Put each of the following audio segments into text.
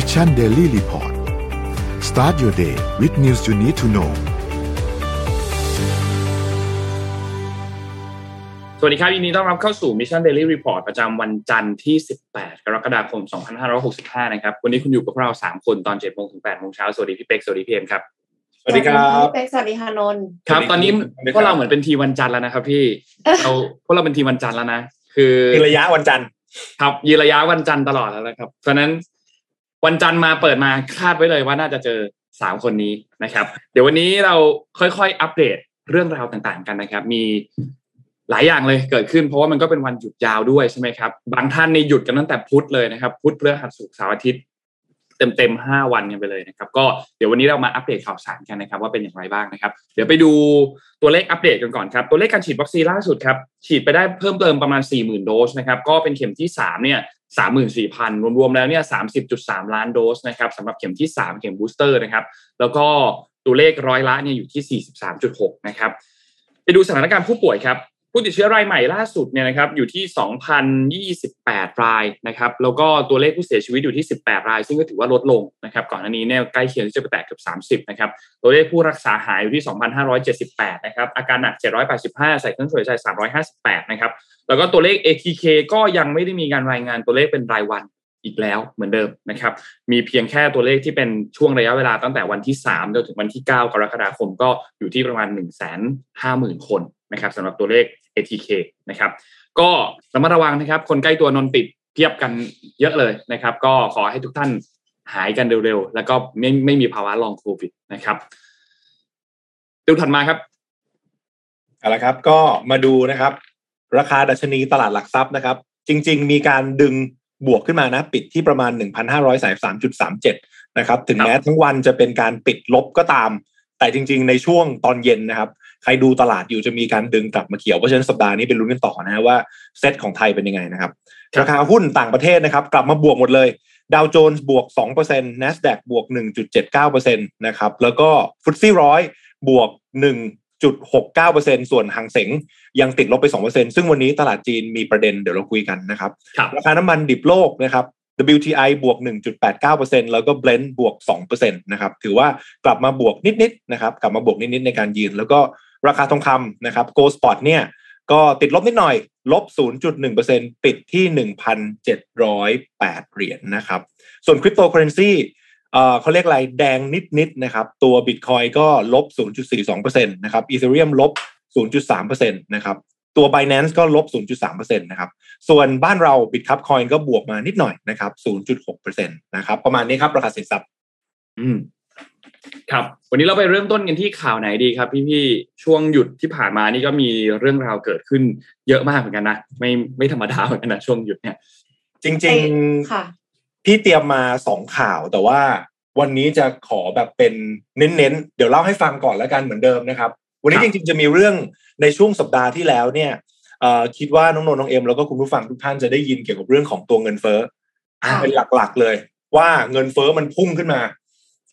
Mission Daily Report Start your day with news you need to know สวัสดีครับยินดีต้อนรับเข้าสู่ Mission Daily Report ประจำวันจันทร์ที่18กรกฎาคม2565นะครับวันนี้คุณอยู่กับพวกเรา3คนตอน 7:00 น. ถึง 8:00 น. เช้าสวัสดีพี่เป็กสวัสดีพี่เอ็มครับสวัสดีครับเป็กสวัสดีฮานนท์ครับตอนนี้พวกเราเหมือนเป็นทีมวันจันทร์แล้วนะครับพี่เราพวกเราเป็นทีมวันจันทร์แล้วนะคือระยะวันจันทร์ครับยืนระยะวันจันทร์ตลอดแล้วนะครับเพราะฉะนั้นวันจันทร์มาเปิดมาคาดไว้เลยว่าน่าจะเจอ3คนนี้นะครับเดี๋ยววันนี้เราค่อยๆอัปเดตเรื่องราวต่างๆกันนะครับมีหลายอย่างเลยเกิดขึ้นเพราะว่ามันก็เป็นวันหยุดยาวด้วยใช่ไหมครับบางท่านนี่หยุดกันตั้งแต่พุธเลยนะครับพุธพฤหัสศุกร์เสาร์อาทิตย์เต็มๆ5วันกันไปเลยนะครับก็เดี๋ยววันนี้เรามาอัปเดตข่าวสารกันนะครับว่าเป็นอย่างไรบ้างนะครับเดี๋ยวไปดูตัวเลขอัปเดตกันก่อนครับตัวเลขการฉีดวัคซีนล่าสุดครับฉีดไปได้เพิ่มเติมประมาณ 40,000 โดสนะครับก็เป็นเข็มที่3เนี่ย 34,000 รวมๆแล้วเนี่ย 30.3 ล้านโดสนะครับสำหรับเข็มที่3เข็มบูสเตอร์นะครับแล้วก็ตัวเลขร้อยละเนี่ยอยู่ที่ 43.6 นะครับไปดูสถานการณ์ผู้ป่วยครับผู้ติดเชื้อรายใหม่ล่าสุดเนี่ยนะครับอยู่ที่ 2,028 รายนะครับแล้วก็ตัวเลขผู้เสียชีวิตอยู่ที่18รายซึ่งก็ถือว่าลดลงนะครับก่อนหน้านี้เนี่ยใกล้เคียงที่จะไปแตะเกือบ30นะครับตัวเลขผู้รักษาหายอยู่ที่ 2,578 นะครับอาการหนัก785ใส่เครื่องช่วยหายใจ358นะครับแล้วก็ตัวเลข ATK ก็ยังไม่ได้มีการรายงานตัวเลขเป็นรายวันอีกแล้วเหมือนเดิมนะครับมีเพียงแค่ตัวเลขที่เป็นช่วงระยะเวลาตั้งแต่วันที่3จนถึงวันที่9กรกฎาคมก็อยู่ที่ประมาณ 150,000 คนนะครับสำหรับตัวเลข ATK นะครับก็ระมัดระวังนะครับคนใกล้ตัวนนติดเทียบกันเยอะเลยนะครับก็ขอให้ทุกท่านหายกันเร็วๆแล้วก็ไม่มีภาวะลองโควิดนะครับดูถัดมาครับเอาละครับก็มาดูนะครับราคาดัชนีตลาดหลักทรัพย์นะครับจริงๆมีการดึงบวกขึ้นมานะปิดที่ประมาณ 1,533.37 นะครับถึงแม้ทั้งวันจะเป็นการปิดลบก็ตามแต่จริงๆในช่วงตอนเย็นนะครับใครดูตลาดอยู่จะมีการดึงกลับมาเขียวเพราะฉะนั้นสัปดาห์นี้เป็นลุ้นกันต่อนะว่าเซตของไทยเป็นยังไงนะครับราคาหุ้นต่างประเทศนะครับกลับมาบวกหมดเลยดาวโจนส์บวก 2% Nasdaq บวก 1.79% นะครับแล้วก็ฟุตซี่ร้อยบวก 1.69% ส่วนหางเส็งยังติดลบไป 2% ซึ่งวันนี้ตลาดจีนมีประเด็นเดี๋ยวเราคุยกันนะครับราคาน้ำมันดิบโลกนะครับWTI บวก 1.89% แล้วก็ Blend บวก 2% นะครับถือว่ากลับมาบวกนิดๆนะครับกลับมาบวกนิดๆในการยืนแล้วก็ราคาทองคำนะครับ Gold Spot เนี่ยก็ติดลบนิดหน่อยลบ 0.1% ปิดที่ 1,708 เหรียญ นะครับส่วน Cryptocurrency เขาเรียกอะไรแดงนิดๆนะครับตัว Bitcoin ก็ลบ 0.42% นะครับ Ethereum ลบ 0.3% นะครับตัว Binance ก็ลบ 0.3% นะครับส่วนบ้านเรา Bitkub Coin ก็บวกมานิดหน่อยนะครับ 0.6% นะครับประมาณนี้ครับราคาสินทรัพย์ครับวันนี้เราไปเริ่มต้นกันที่ข่าวไหนดีครับพี่ๆช่วงหยุดที่ผ่านมานี่ก็มีเรื่องราวเกิดขึ้นเยอะมากเหมือนกันนะไม่ธรรมดาเหมือนกันนะช่วงหยุดเนี่ยจริงๆค่ะพี่เตรียมมา2ข่าวแต่ว่าวันนี้จะขอแบบเป็นเน้นๆเดี๋ยวเล่าให้ฟังก่อนแล้วกันเหมือนเดิมนะครับวันนี้จริงๆจะมีเรื่องในช่วงสัปดาห์ที่แล้วเนี่ยคิดว่าน้องนนท์น้องเอ็มแล้วก็คุณผู้ฟังทุกท่านจะได้ยินเกี่ยวกับเรื่องของตัวเงินเฟ้อเป็นหลักๆเลยว่าเงินเฟ้อมันพุ่งขึ้นมา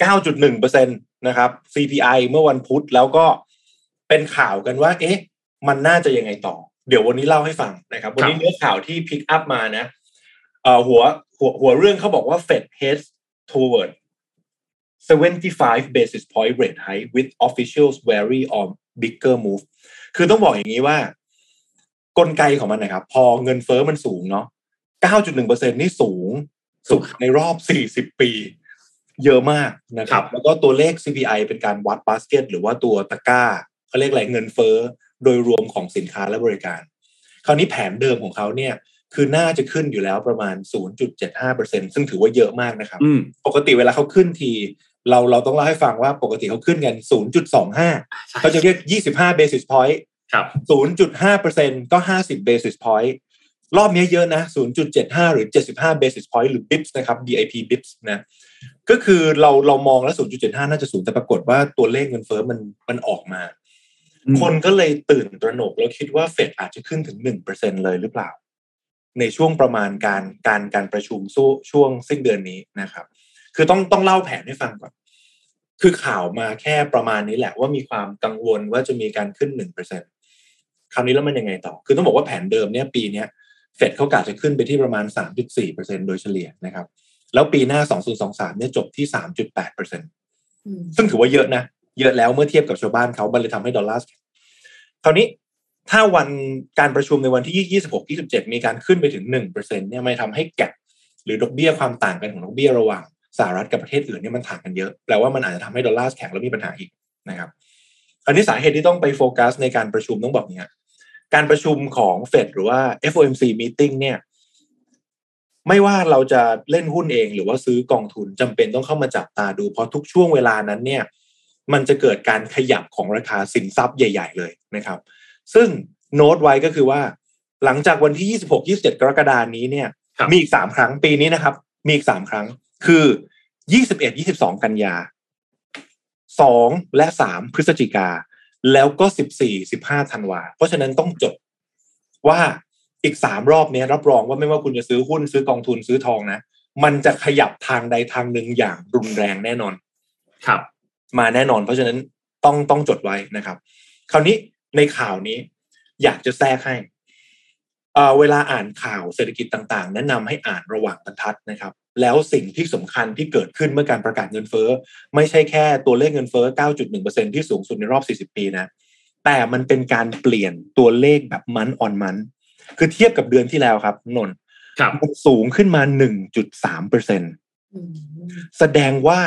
9.1% นะครับ CPI เมื่อวันพุธแล้วก็เป็นข่าวกันว่าเอ๊ะมันน่าจะยังไงต่อเดี๋ยววันนี้เล่าให้ฟังนะครับวันนี้เนื้อข่าวที่ pick up มานะหัวเรื่องเขาบอกว่า Fed heads toward 75 basis point rate hike with officials wary on bigger moveคือต้องบอกอย่างนี้ว่ากลไกของมันนะครับพอเงินเฟ้อมันสูงเนาะ 9.1% นี่สูงสุดในรอบ40ปีเยอะมากนะครับแล้วก็ตัวเลข CPI เป็นการวัดบาสเกตหรือว่าตัวตะกร้าเขาเรียกอะไรเงินเฟ้อโดยรวมของสินค้าและบริการคราวนี้แผนเดิมของเขาเนี่ยคือน่าจะขึ้นอยู่แล้วประมาณ 0.75% ซึ่งถือว่าเยอะมากนะครับปกติเวลาเขาขึ้นทีเราต้องเล่าให้ฟังว่าปกติเขาขึ้นกัน 0.25 เขาจะเรียก 25 basis point ครับ 0.5% ก็ 50 basis point รอบนี้เยอะนะ 0.75 หรือ 75 basis point หรือ bips นะครับ BIP bips นะก็คือเรามองแล้ว 0.75 น่าจะสูงแต่ปรากฏว่าตัวเลขเงินเฟ้อมันออกมาคนก็เลยตื่นตระหนกแล้วคิดว่าเฟดอาจจะขึ้นถึง 1% เลยหรือเปล่าในช่วงประมาณการประชุมช่วงสิ้นเดือนนี้นะครับคือต้องเล่าแผนให้ฟังก่อนคือข่าวมาแค่ประมาณนี้แหละว่ามีความกังวลว่าจะมีการขึ้น 1% คราวนี้แล้วมันยังไงต่อคือต้องบอกว่าแผนเดิมเนี่ยปีนี้เฟดเขากะจะขึ้นไปที่ประมาณ 3.4% โดยเฉลี่ยนะครับ แล้วปีหน้า2023เนี่ยจบที่ 3.8% ซึ่งถือว่าเยอะนะเยอะแล้วเมื่อเทียบกับชาวบ้านเขามันเลยทำให้ดอลลาร์คราวนี้ถ้าวันการประชุมในวันที่26 27มีการขึ้นไปถึง 1% เนี่ยมันทำให้แกปหรือดอกเบี้ยความต่างกันของดอกเบี้ยระหว่างสหรัฐกับประเทศอื่นเนี่ยมันต่างกันเยอะแปลว่ามันอาจจะทำให้ดอลลาร์แข็งแล้วมีปัญหาอีกนะครับอันนี้สาเหตุที่ต้องไปโฟกัสในการประชุมต้องบอกเนี่ยการประชุมของ Fed หรือว่า FOMC meeting เนี่ยไม่ว่าเราจะเล่นหุ้นเองหรือว่าซื้อกองทุนจำเป็นต้องเข้ามาจับตาดูเพราะทุกช่วงเวลานั้นเนี่ยมันจะเกิดการขยับของราคาสินทรัพย์ใหญ่ๆเลยนะครับซึ่งโน้ตไว้ก็คือว่าหลังจากวันที่ 26-27 กรกฎาคมนี้เนี่ยมีอีก3ครั้งปีนี้นะครับมีอีก3ครั้งคือ 21-22 กันยา2และ3พฤศจิกาแล้วก็ 14-15 ธันวาเพราะฉะนั้นต้องจดว่าอีก3รอบนี้รับรองว่าไม่ว่าคุณจะซื้อหุ้นซื้อกองทุนซื้อทองนะมันจะขยับทางใดทางหนึ่งอย่างรุนแรงแน่นอนครับมาแน่นอนเพราะฉะนั้นต้องจดไว้นะครับคราวนี้ในข่าวนี้อยากจะแทรกให้เวลาอ่านข่าวเศรษฐกิจต่างๆแนะนำให้อ่านระหว่างบรรทัดนะครับแล้วสิ่งที่สำคัญที่เกิดขึ้นเมื่อการประกาศเงินเฟ้อไม่ใช่แค่ตัวเลขเงินเฟ้อ 9.1% ที่สูงสุดในรอบ40 ปีนะแต่มันเป็นการเปลี่ยนตัวเลขแบบ month on month คือเทียบกับเดือนที่แล้วครับนนท์มันสูงขึ้นมา 1.3% แสดงว่า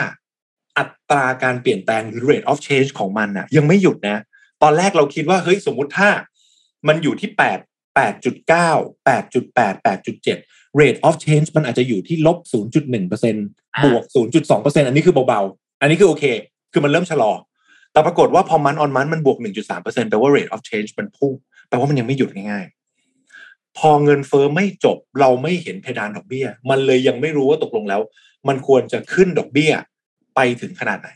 อัตราการเปลี่ยนแปลง rate of change ของมันนะยังไม่หยุดนะตอนแรกเราคิดว่าเฮ้ยสมมุติถ้ามันอยู่ที่ 8.9 8.8 8.7 rate of change มันอาจจะอยู่ที่ -0.1% บวก 0.2% อันนี้คือเบาๆอันนี้คือโอเคคือมันเริ่มชะลอแต่ปรากฏว่าพอมัน on month มันบวก 1.3% แปลว่า rate of change มันพุ่งแปลว่ามันยังไม่หยุดง่ายๆพอเงินเฟ้อไม่จบเราไม่เห็นเพดานดอกเบี้ยมันเลยยังไม่รู้ว่าตกลงแล้วมันควรจะขึ้นดอกเบี้ยไปถึงขนาดไหน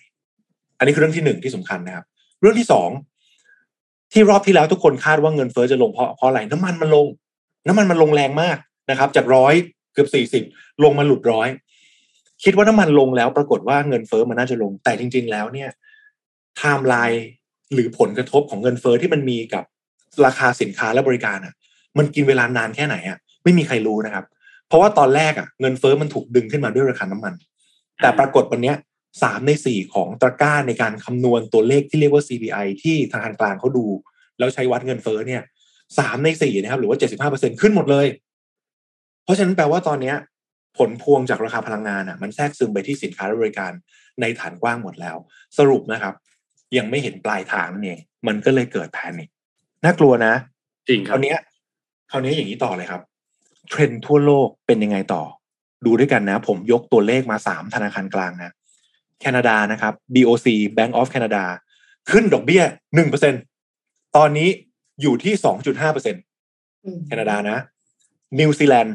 อันนี้คือเรื่องที่1ที่สำคัญนะครับเรื่องที่2ที่รอบที่แล้วทุกคนคาดว่าเงินเฟ้อจะลงเพราะอะไรน้ำมันมันลงแรงมากนะครับจาก100เกือบ40ลงมาหลุด100คิดว่าน้ำมันลงแล้วปรากฏว่าเงินเฟ้อมันน่าจะลงแต่จริงๆแล้วเนี่ยไทม์ไลน์หรือผลกระทบของเงินเฟ้อที่มันมีกับราคาสินค้าและบริการอ่ะมันกินเวลานานแค่ไหนอ่ะไม่มีใครรู้นะครับเพราะว่าตอนแรกอ่ะเงินเฟ้อมันถูกดึงขึ้นมาด้วยราคาน้ำมันแต่ปรากฏวันนี้3ใน4ของตรากร้าในการคำนวณตัวเลขที่เรียกว่า CPI ที่ธนาคารกลางเขาดูแล้วใช้วัดเงินเฟ้อเนี่ย3ใน4นะครับหรือว่า 75% ขึ้นหมดเลยเพราะฉะนั้นแปลว่าตอนนี้ผลพวงจากราคาพลังงานอ่ะมันแทรกซึมไปที่สินค้าและบริการในฐานกว้างหมดแล้วสรุปนะครับยังไม่เห็นปลายทางนั่นเองมันก็เลยเกิดแพนิคน่ากลัวนะจริงครับคราวนี้อย่างนี้ต่อเลยครับเทรนด์ทั่วโลกเป็นยังไงต่อดูด้วยกันนะผมยกตัวเลขมา3ธนาคารกลางนะแคนาดานะครับ BOC Bank of Canada ขึ้นดอกเบี้ย 1% ตอนนี้อยู่ที่ 2.5% แคนาดานะนิวซีแลนด์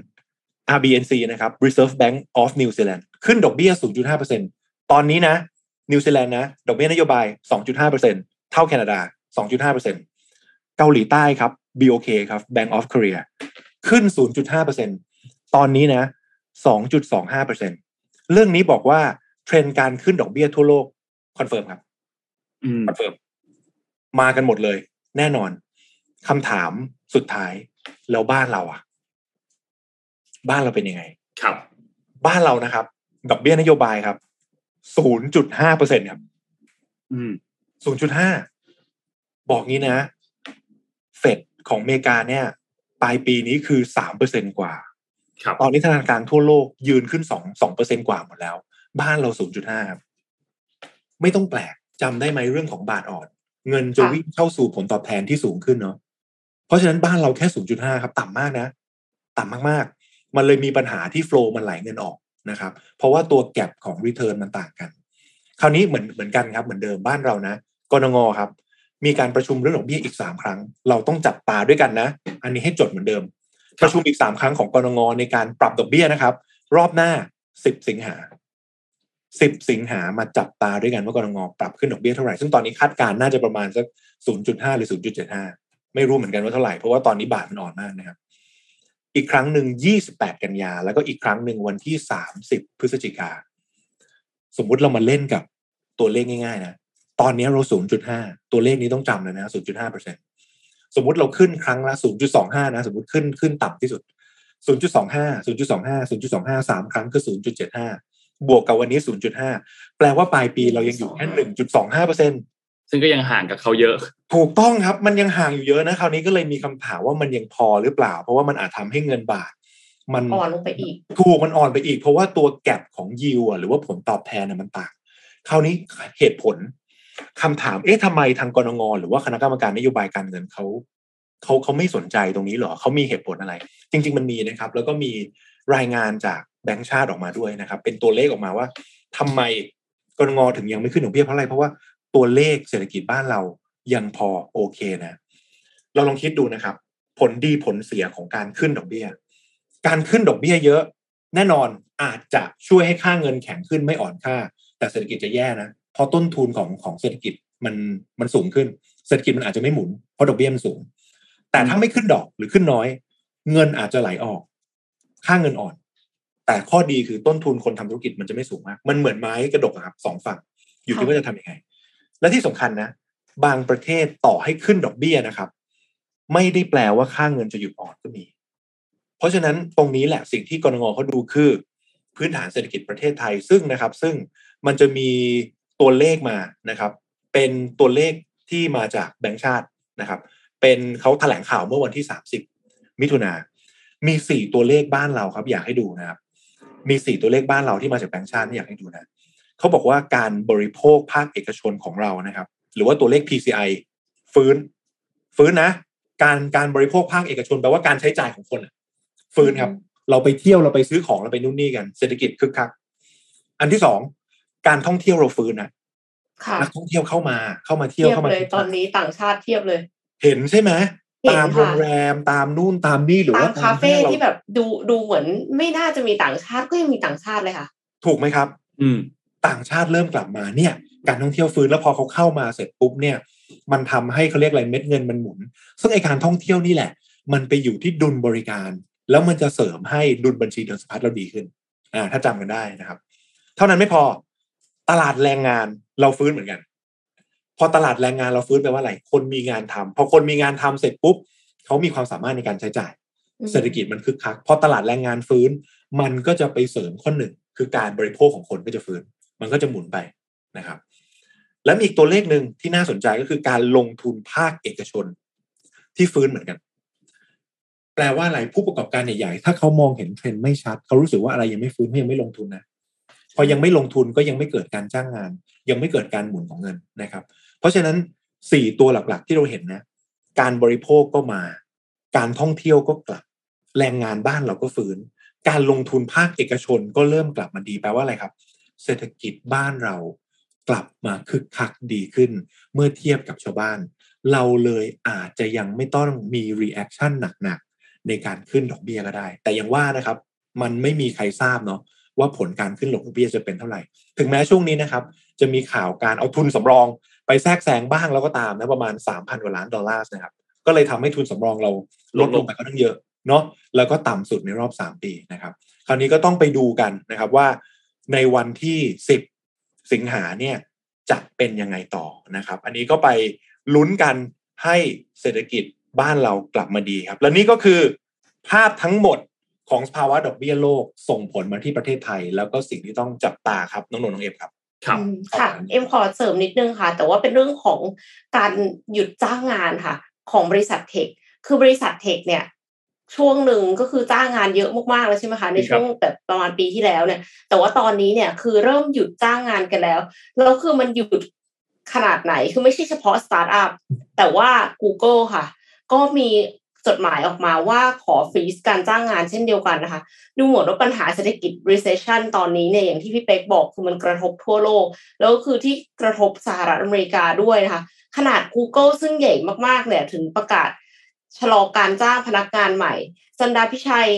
RBNZ นะครับ Reserve Bank of New Zealand ขึ้นดอกเบี้ย 0.5% ตอนนี้นะนิวซีแลนด์นะดอกเบี้ยนโยบาย 2.5% เท่าแคนาดา 2.5% เกาหลีใต้ครับ BOK ครับ Bank of Korea ขึ้น 0.5% ตอนนี้นะ 2.25% เรื่องนี้บอกว่าเทรนด์การขึ้นดอกเบี้ยทั่วโลกคอนเฟิร์มครับคอนเฟิร์มมากันหมดเลยแน่นอนคำถามสุดท้ายแล้วบ้านเราอ่ะบ้านเราเป็นยังไงครับบ้านเรานะครับดอกเบี้ยนโยบายครับ 0.5% ครับ0.5 บอกงี้นะเฟดของอเมริกาเนี่ยปลายปีนี้คือ 3% กว่าตอนนี้ธนาคารทั่วโลกยืนขึ้น 2% กว่าหมดแล้วบ้านเรา 0.5 ครับไม่ต้องแปลกจำได้ไหมเรื่องของบาทอ่อนเงินจะวิ่งเข้าสู่ผลตอบแทนที่สูงขึ้นเนาะเพราะฉะนั้นบ้านเราแค่ 0.5 ครับต่ำมากนะต่ำมากๆมันเลยมีปัญหาที่โฟลว์มันไหลเงินออกนะครับเพราะว่าตัวแก็ปของรีเทิร์นมันต่างกันคราวนี้เหมือนกันครับเหมือนเดิมบ้านเรานะกนง.ครับมีการประชุมเรื่องดอกเบี้ยอีก3ครั้งเราต้องจับตาด้วยกันนะอันนี้ให้จดเหมือนเดิมประชุมอีก3ครั้งของกนง.ในการปรับดอกเบี้ยนะครับรอบหน้า10 สิงหามาจับตาด้วยกันว่ากนง.ปรับขึ้นดอกเบี้ยเท่าไหร่ซึ่งตอนนี้คาดการณ์น่าจะประมาณสัก 0.5 หรือ 0.75 ไม่รู้เหมือนกันว่าเท่าไหร่เพราะว่าตอนนี้บาทมันอ่อนมากนะครับอีกครั้งหนึ่ง28กันยาแล้วก็อีกครั้งหนึ่งวันที่30พฤศจิกาสมมุติเรามาเล่นกับตัวเลขง่ายๆนะตอนนี้เรา 0.5 ตัวเลขนี้ต้องจำเลยนะ 0.5% สมมุติเราขึ้นครั้งละ 0.25 นะสมมุติขึ้นต่ำที่สุด 0.25 0.25 0.25 3 ครั้งคือ 0.75 บวกกับวันนี้ 0.5 แปลว่าปลายปีเรายังอยู่แค่ 1.25% ซึ่งก็ยังห่างกับเขาเยอะถูกต้องครับมันยังห่างอยู่เยอะนะคราวนี้ก็เลยมีคำถามว่ามันยังพอหรือเปล่าเพราะว่ามันอาจทำให้เงินบาทมันอ่อนลงไปอีกถูกมันอ่อนไปอีกเพราะว่าตัวแก็บของยิวหรือว่าผลตอบแทนมันต่างคราวนี้เหตุผลคำถามเอ๊ะทำไมทางกนง.หรือว่าคณะกรรมการนโยบายการเงินเขาไม่สนใจตรงนี้หรอเขามีเหตุผลอะไรจริงๆมันมีนะครับแล้วก็มีรายงานจากแบงก์ชาติออกมาด้วยนะครับเป็นตัวเลขออกมาว่าทำไมกนง.ถึงยังไม่ขึ้นดอกเบี้ยเพราะอะไรเพราะว่าตัวเลขเศรษฐกิจบ้านเรายังพอโอเคนะเราลองคิดดูนะครับผลดีผลเสียของการขึ้นดอกเบี้ยการขึ้นดอกเบี้ยเยอะแน่นอนอาจจะช่วยให้ค่าเงินแข็งขึ้นไม่อ่อนค่าแต่เศรษฐกิจจะแย่นะเพราะต้นทุนของเศรษฐกิจมันสูงขึ้นเศรษฐกิจมันอาจจะไม่หมุนเพราะดอกเบี้ยมันสูงแต่ถ้าไม่ขึ้นดอกหรือขึ้นน้อยเงินอาจจะไหลออกค่าเงินอ่อนแต่ข้อดีคือต้นทุนคนทำธุรกิจมันจะไม่สูงมากมันเหมือนไม้กระดกครับสองฝั่งอยู่ที่ว่าจะทำยังไงและที่สำคัญนะบางประเทศต่อให้ขึ้นดอกเบี้ยนะครับไม่ได้แปลว่าค่าเงินจะหยุดอ่อนก็มีเพราะฉะนั้นตรงนี้แหละสิ่งที่กนง.เขาดูคือพื้นฐานเศรษฐกิจประเทศไทยซึ่งมันจะมีตัวเลขมานะครับเป็นตัวเลขที่มาจากแบงก์ชาตินะครับเป็นเขาแถลงข่าวเมื่อวันที่30มิถุนายนมี4ตัวเลขบ้านเราครับอยากให้ดูนะครับมี4ตัวเลขบ้านเราที่มาจากแบงก์ชาติอยากให้ดูนะเขาบอกว่าการบริโภคภาคเอกชนของเรานะครับหรือว่าตัวเลข PCI ฟื้นนะการบริโภคภาคเอกชนแปลว่าการใช้จ่ายของคนฟื้นครับเราไปเที่ยวเราไปซื้อของเราไปนู่นนี่กันเศรษฐกิจคึกคักอันที่2การท่องเที่ยวเราฟื้นนะนักท่องเที่ยวเข้ามาเที่ยวเข้ามาตอนนี้ต่างชาติเทียบเลยเห็นใช่ไหมตามโรงแรมตามนู่นตามนี่หรือว่าคาเฟ่ที่แบบดูเหมือนไม่น่าจะมีต่างชาติก็ยังมีต่างชาติเลยค่ะถูกไหมครับต่างชาติเริ่มกลับมาเนี่ยการท่องเที่ยวฟื้นแล้วพอเขาเข้ามาเสร็จปุ๊บเนี่ยมันทำให้เขาเรียกอะไรเม็ดเงินมันหมุนซึ่งไอการท่องเที่ยวนี่แหละมันไปอยู่ที่ดุลบริการแล้วมันจะเสริมให้ดุลบัญชีเดินสะพัดเราดีขึ้นถ้าจำกันได้นะครับเท่านั้นไม่พอตลาดแรงงานเราฟื้นเหมือนกันพอตลาดแรงงานเราฟื้นแปลว่าอะไรคนมีงานทำพอคนมีงานทำเสร็จปุ๊บเขามีความสามารถในการใช้จ่ายเศรษฐกิจมันคึกคักพอตลาดแรงงานฟื้นมันก็จะไปเสริมข้อหนึ่งคือการบริโภคของคนก็จะฟื้นมันก็จะหมุนไปนะครับและมีอีกตัวเลขหนึ่งที่น่าสนใจก็คือการลงทุนภาคเอกชนที่ฟื้นเหมือนกันแปลว่าอะไรผู้ประกอบการใหญ่ๆถ้าเขามองเห็นเทรนด์ไม่ชัดเขารู้สึกว่าอะไรยังไม่ฟื้นเขายังไม่ลงทุนนะพอยังไม่ลงทุนก็ยังไม่เกิดการจ้างงานยังไม่เกิดการหมุนของเงินนะครับเพราะฉะนั้น4ตัวหลักๆที่เราเห็นนะการบริโภคก็มาการท่องเที่ยวก็กลับแรงงานบ้านเราก็ฟื้นการลงทุนภาคเอกชนก็เริ่มกลับมาดีแปลว่าอะไรครับเศรษฐกิจบ้านเรากลับมาคึกคักดีขึ้นเมื่อเทียบกับชาวบ้านเราเลยอาจจะยังไม่ต้องมี reaction หนักๆในการขึ้นดอกเบี้ยก็ได้แต่ยังว่านะครับมันไม่มีใครทราบเนาะว่าผลการขึ้นดอกเบี้ยจะเป็นเท่าไหร่ถึงแม้ช่วงนี้นะครับจะมีข่าวการเอาทุนสำรองไปแทรกแซงบ้างแล้วก็ตามนะประมาณ 3,000 กว่าล้านดอลลาร์นะครับก็เลยทำให้ทุนสำรองเราลดลงไปก็ตั้งเยอะเนาะแล้วก็ต่ำสุดในรอบ3ปีนะครับคราวนี้ก็ต้องไปดูกันนะครับว่าในวันที่10สิงหาเนี่ยจะเป็นยังไงต่อนะครับอันนี้ก็ไปลุ้นกันให้เศรษฐกิจบ้านเรากลับมาดีครับและนี่ก็คือภาพทั้งหมดของภาวะดอกเบี้ยโลกส่งผลมาที่ประเทศไทยแล้วก็สิ่งที่ต้องจับตาครับน้องนนท์น้องเอฟครับค่ะเอ็มขอเสริมนิดนึงค่ะแต่ว่าเป็นเรื่องของการหยุดจ้างงานค่ะของบริษัทเทคคือบริษัทเทคเนี่ยช่วงหนึ่งก็คือจ้างงานเยอะมากๆแล้วใช่ไหมคะในช่วงแบบประมาณปีที่แล้วเนี่ยแต่ว่าตอนนี้เนี่ยคือเริ่มหยุดจ้างงานกันแล้วคือมันหยุดขนาดไหนคือไม่ใช่เฉพาะสตาร์ทอัพแต่ว่า Google ค่ะก็มีจดหมายออกมาว่าขอฟรีซการจ้างงานเช่นเดียวกันนะคะดูเหมือนว่าปัญหาเศรษฐกิจ recession ตอนนี้เนี่ยอย่างที่พี่เป๊กบอกคือมันกระทบทั่วโลกแล้วก็คือที่กระทบสหรัฐอเมริกาด้วยนะคะขนาด Google ซึ่งใหญ่มากๆเนี่ยถึงประกาศชะลอการจ้างพนักงานใหม่สันดาพิชัย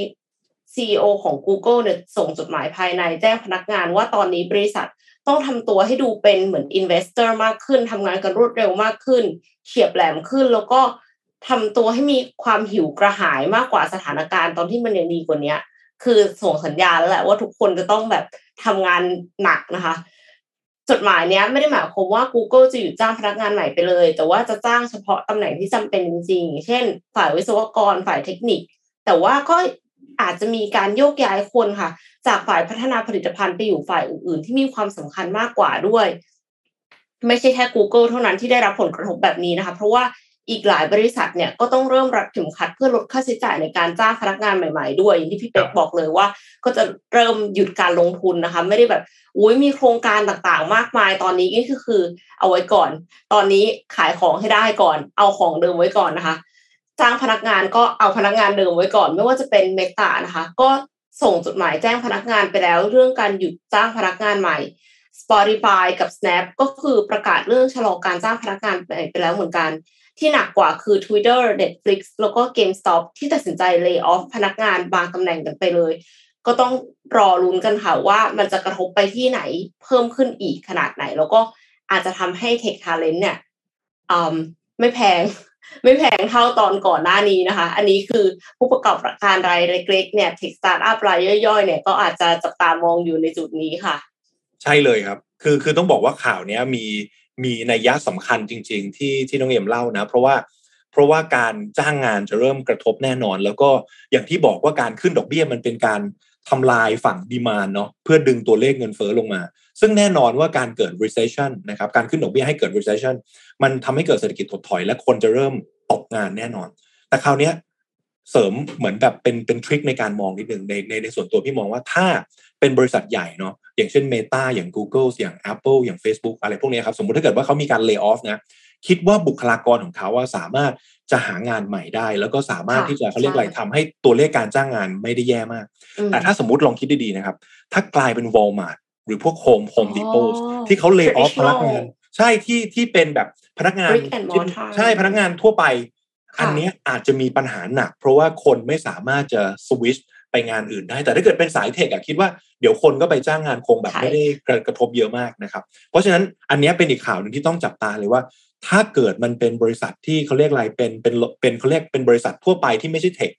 CEO ของ Google เนี่ยส่งจดหมายภายในแจ้งพนักงานว่าตอนนี้บริษัทต้องทำตัวให้ดูเป็นเหมือน investor มากขึ้นทำงานกันรวดเร็วมากขึ้นเฉียบแหลมขึ้นแล้วก็ทำตัวให้มีความหิวกระหายมากกว่าสถานการณ์ตอนที่มันยังดีกว่านี้คือส่งสัญญาณแล้วแหละว่าทุกคนจะต้องแบบทำงานหนักนะคะจดหมายนี้ไม่ได้หมายความว่า Google จะหยุดจ้างพนักงานใหม่ไปเลยแต่ว่าจะจ้างเฉพาะตำแหน่งที่จำเป็นจริงๆเช่นฝ่ายวิศวกรฝ่ายเทคนิคแต่ว่าก็ อาจจะมีการโยกย้ายคนค่ะจากฝ่ายพัฒนาผลิตภัณฑ์ไปอยู่ฝ่ายอื่นๆที่มีความสำคัญมากกว่าด้วยไม่ใช่แค่ Google เท่านั้นที่ได้รับผลกระทบแบบนี้นะคะเพราะว่าอีกหลายบริษัทเนี่ยก็ต้องเริ่มรัดเข็มขัดเพื่อลดค่าใช้จ่ายในการจ้างพนักงานใหม่ๆด้วยอย่างที่พี่เป็กบอกเลยว่าก็จะเริ่มหยุดการลงทุนนะคะไม่ได้แบบอุ๊ยมีโครงการต่างๆมากมายตอนนี้ก็คือเอาไว้ก่อนตอนนี้ขายของให้ได้ก่อนเอาของเดิมไว้ก่อนนะคะจ้างพนักงานก็เอาพนักงานเดิมไว้ก่อนไม่ว่าจะเป็นเมตานะคะก็ส่งจดหมายแจ้งพนักงานไปแล้วเรื่องการหยุดจ้างพนักงานใหม่ Spotify กับ Snap ก็คือประกาศเรื่องชะลอการจ้างพนักงานไปแล้วเหมือนกันที่หนักกว่าคือ Twitter, Netflix แล้วก็ GameStop ที่ตัดสินใจ lay off พนักงานบางตำแหน่งกันไปเลยก็ต้องรอลุ้นกันค่ะว่ามันจะกระทบไปที่ไหนเพิ่มขึ้นอีกขนาดไหนแล้วก็อาจจะทำให้ Tech Talent เนี่ยไม่แพงเท่าตอนก่อนหน้านี้นะคะอันนี้คือผู้ประกอบการรายเล็กๆเนี่ย Tech Startup รายย่อยๆเนี่ยก็อาจจะจับตามองอยู่ในจุดนี้ค่ะใช่เลยครับคือต้องบอกว่าข่าวเนี้ยมีนัยยะสำคัญจริงๆที่น้องเอ็มเล่านะเพราะว่าการจ้างงานจะเริ่มกระทบแน่นอนแล้วก็อย่างที่บอกว่าการขึ้นดอกเบี้ยมันเป็นการทำลายฝั่งดีมานด์เนาะเพื่อดึงตัวเลขเงินเฟ้อลงมาซึ่งแน่นอนว่าการเกิด recession นะครับการขึ้นดอกเบี้ยให้เกิด recession มันทำให้เกิดเศรษฐกิจถดถอยและคนจะเริ่มตกงานแน่นอนแต่คราวนี้เสริมเหมือนแบบเป็นทริคในการมองนิดนึงในส่วนตัวพี่มองว่าถ้าเป็นบริษัทใหญ่เนาะอย่างเช่น Meta อย่าง Google อย่าง Apple อย่าง Facebook อะไรพวกนี้ครับสมมุติถ้าเกิดว่าเขามีการ lay off นะคิดว่าบุคลากรของเขาว่าสามารถจะหางานใหม่ได้แล้วก็สามารถที่จะเขาเรียกอะไรทำให้ตัวเลขการจ้างงานไม่ได้แย่มากแต่ถ้าสมมุติลองคิดดีๆนะครับถ้ากลายเป็น Walmart หรือพวก Home Depot ที่เขา lay off พนักงานใช่ที่เป็นแบบพนักงานใช่พนักงานทั่วไปอันนี้อาจจะมีปัญหาหนักเพราะว่าคนไม่สามารถจะ switchไปงานอื่นได้แต่ถ้าเกิดเป็นสายเทคอะคิดว่าเดี๋ยวคนก็ไปจ้างงานคงแบบไม่ได้กระทบเยอะมากนะครับเพราะฉะนั้นอันนี้เป็นอีกข่าวนึงที่ต้องจับตาเลยว่าถ้าเกิดมันเป็นบริษัทที่เขาเรียกอะไรเป็นเขาเรียกเป็นบริษัททั่วไปที่ไม่ใช่เทค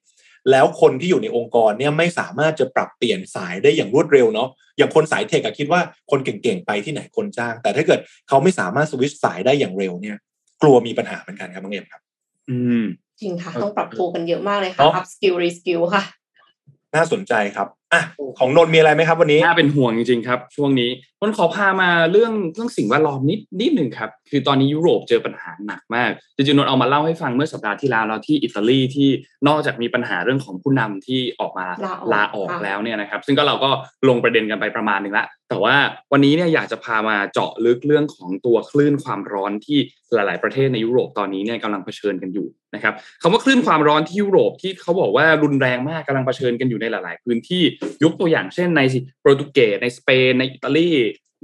แล้วคนที่อยู่ในองค์กรเนี่ยไม่สามารถจะปรับเปลี่ยนสายได้อย่างรวดเร็วเนาะอย่างคนสายเทคอะคิดว่าคนเก่งๆไปที่ไหนคนจ้างแต่ถ้าเกิดเขาไม่สามารถสวิตช์สายได้อย่างเร็วเนี่ยกลัวมีปัญหาเหมือนกันครับน้องเอ็มครับจริงค่ะต้องปรับตัวกันเยอะมากเลยค่ะ up skill re skill ค่ะน่าสนใจครับอ่ะของนนท์มีอะไรไหมครับวันนี้น่าเป็นห่วงจริงๆครับช่วงนี้ผมขอพามาเรื่องสิ่งแวดล้อมนิดหนึ่งครับคือตอนนี้ยุโรปเจอปัญหาหนักมากจริงๆนนท์เอามาเล่าให้ฟังเมื่อสัปดาห์ที่แล้วเราที่อิตาลีที่นอกจากมีปัญหาเรื่องของผู้นำที่ออกมาลาออกแล้วเนี่ยนะครับซึ่งก็เราก็ลงประเด็นกันไปประมาณนึงละแต่ว่าวันนี้เนี่ยอยากจะพามาเจาะลึกเรื่องของตัวคลื่นความร้อนที่หลายๆประเทศในยุโรปตอนนี้เนี่ยกำลังเผชิญกันอยู่นะครับคำว่าคลื่นความร้อนที่ยุโรปที่เขาบอกว่ารุนแรงมากกำลังเผชิญกันอยู่ในหลายๆพื้นที่ยกตัวอย่างเช่นในโปรตุเกสในสเปนในอิตาลี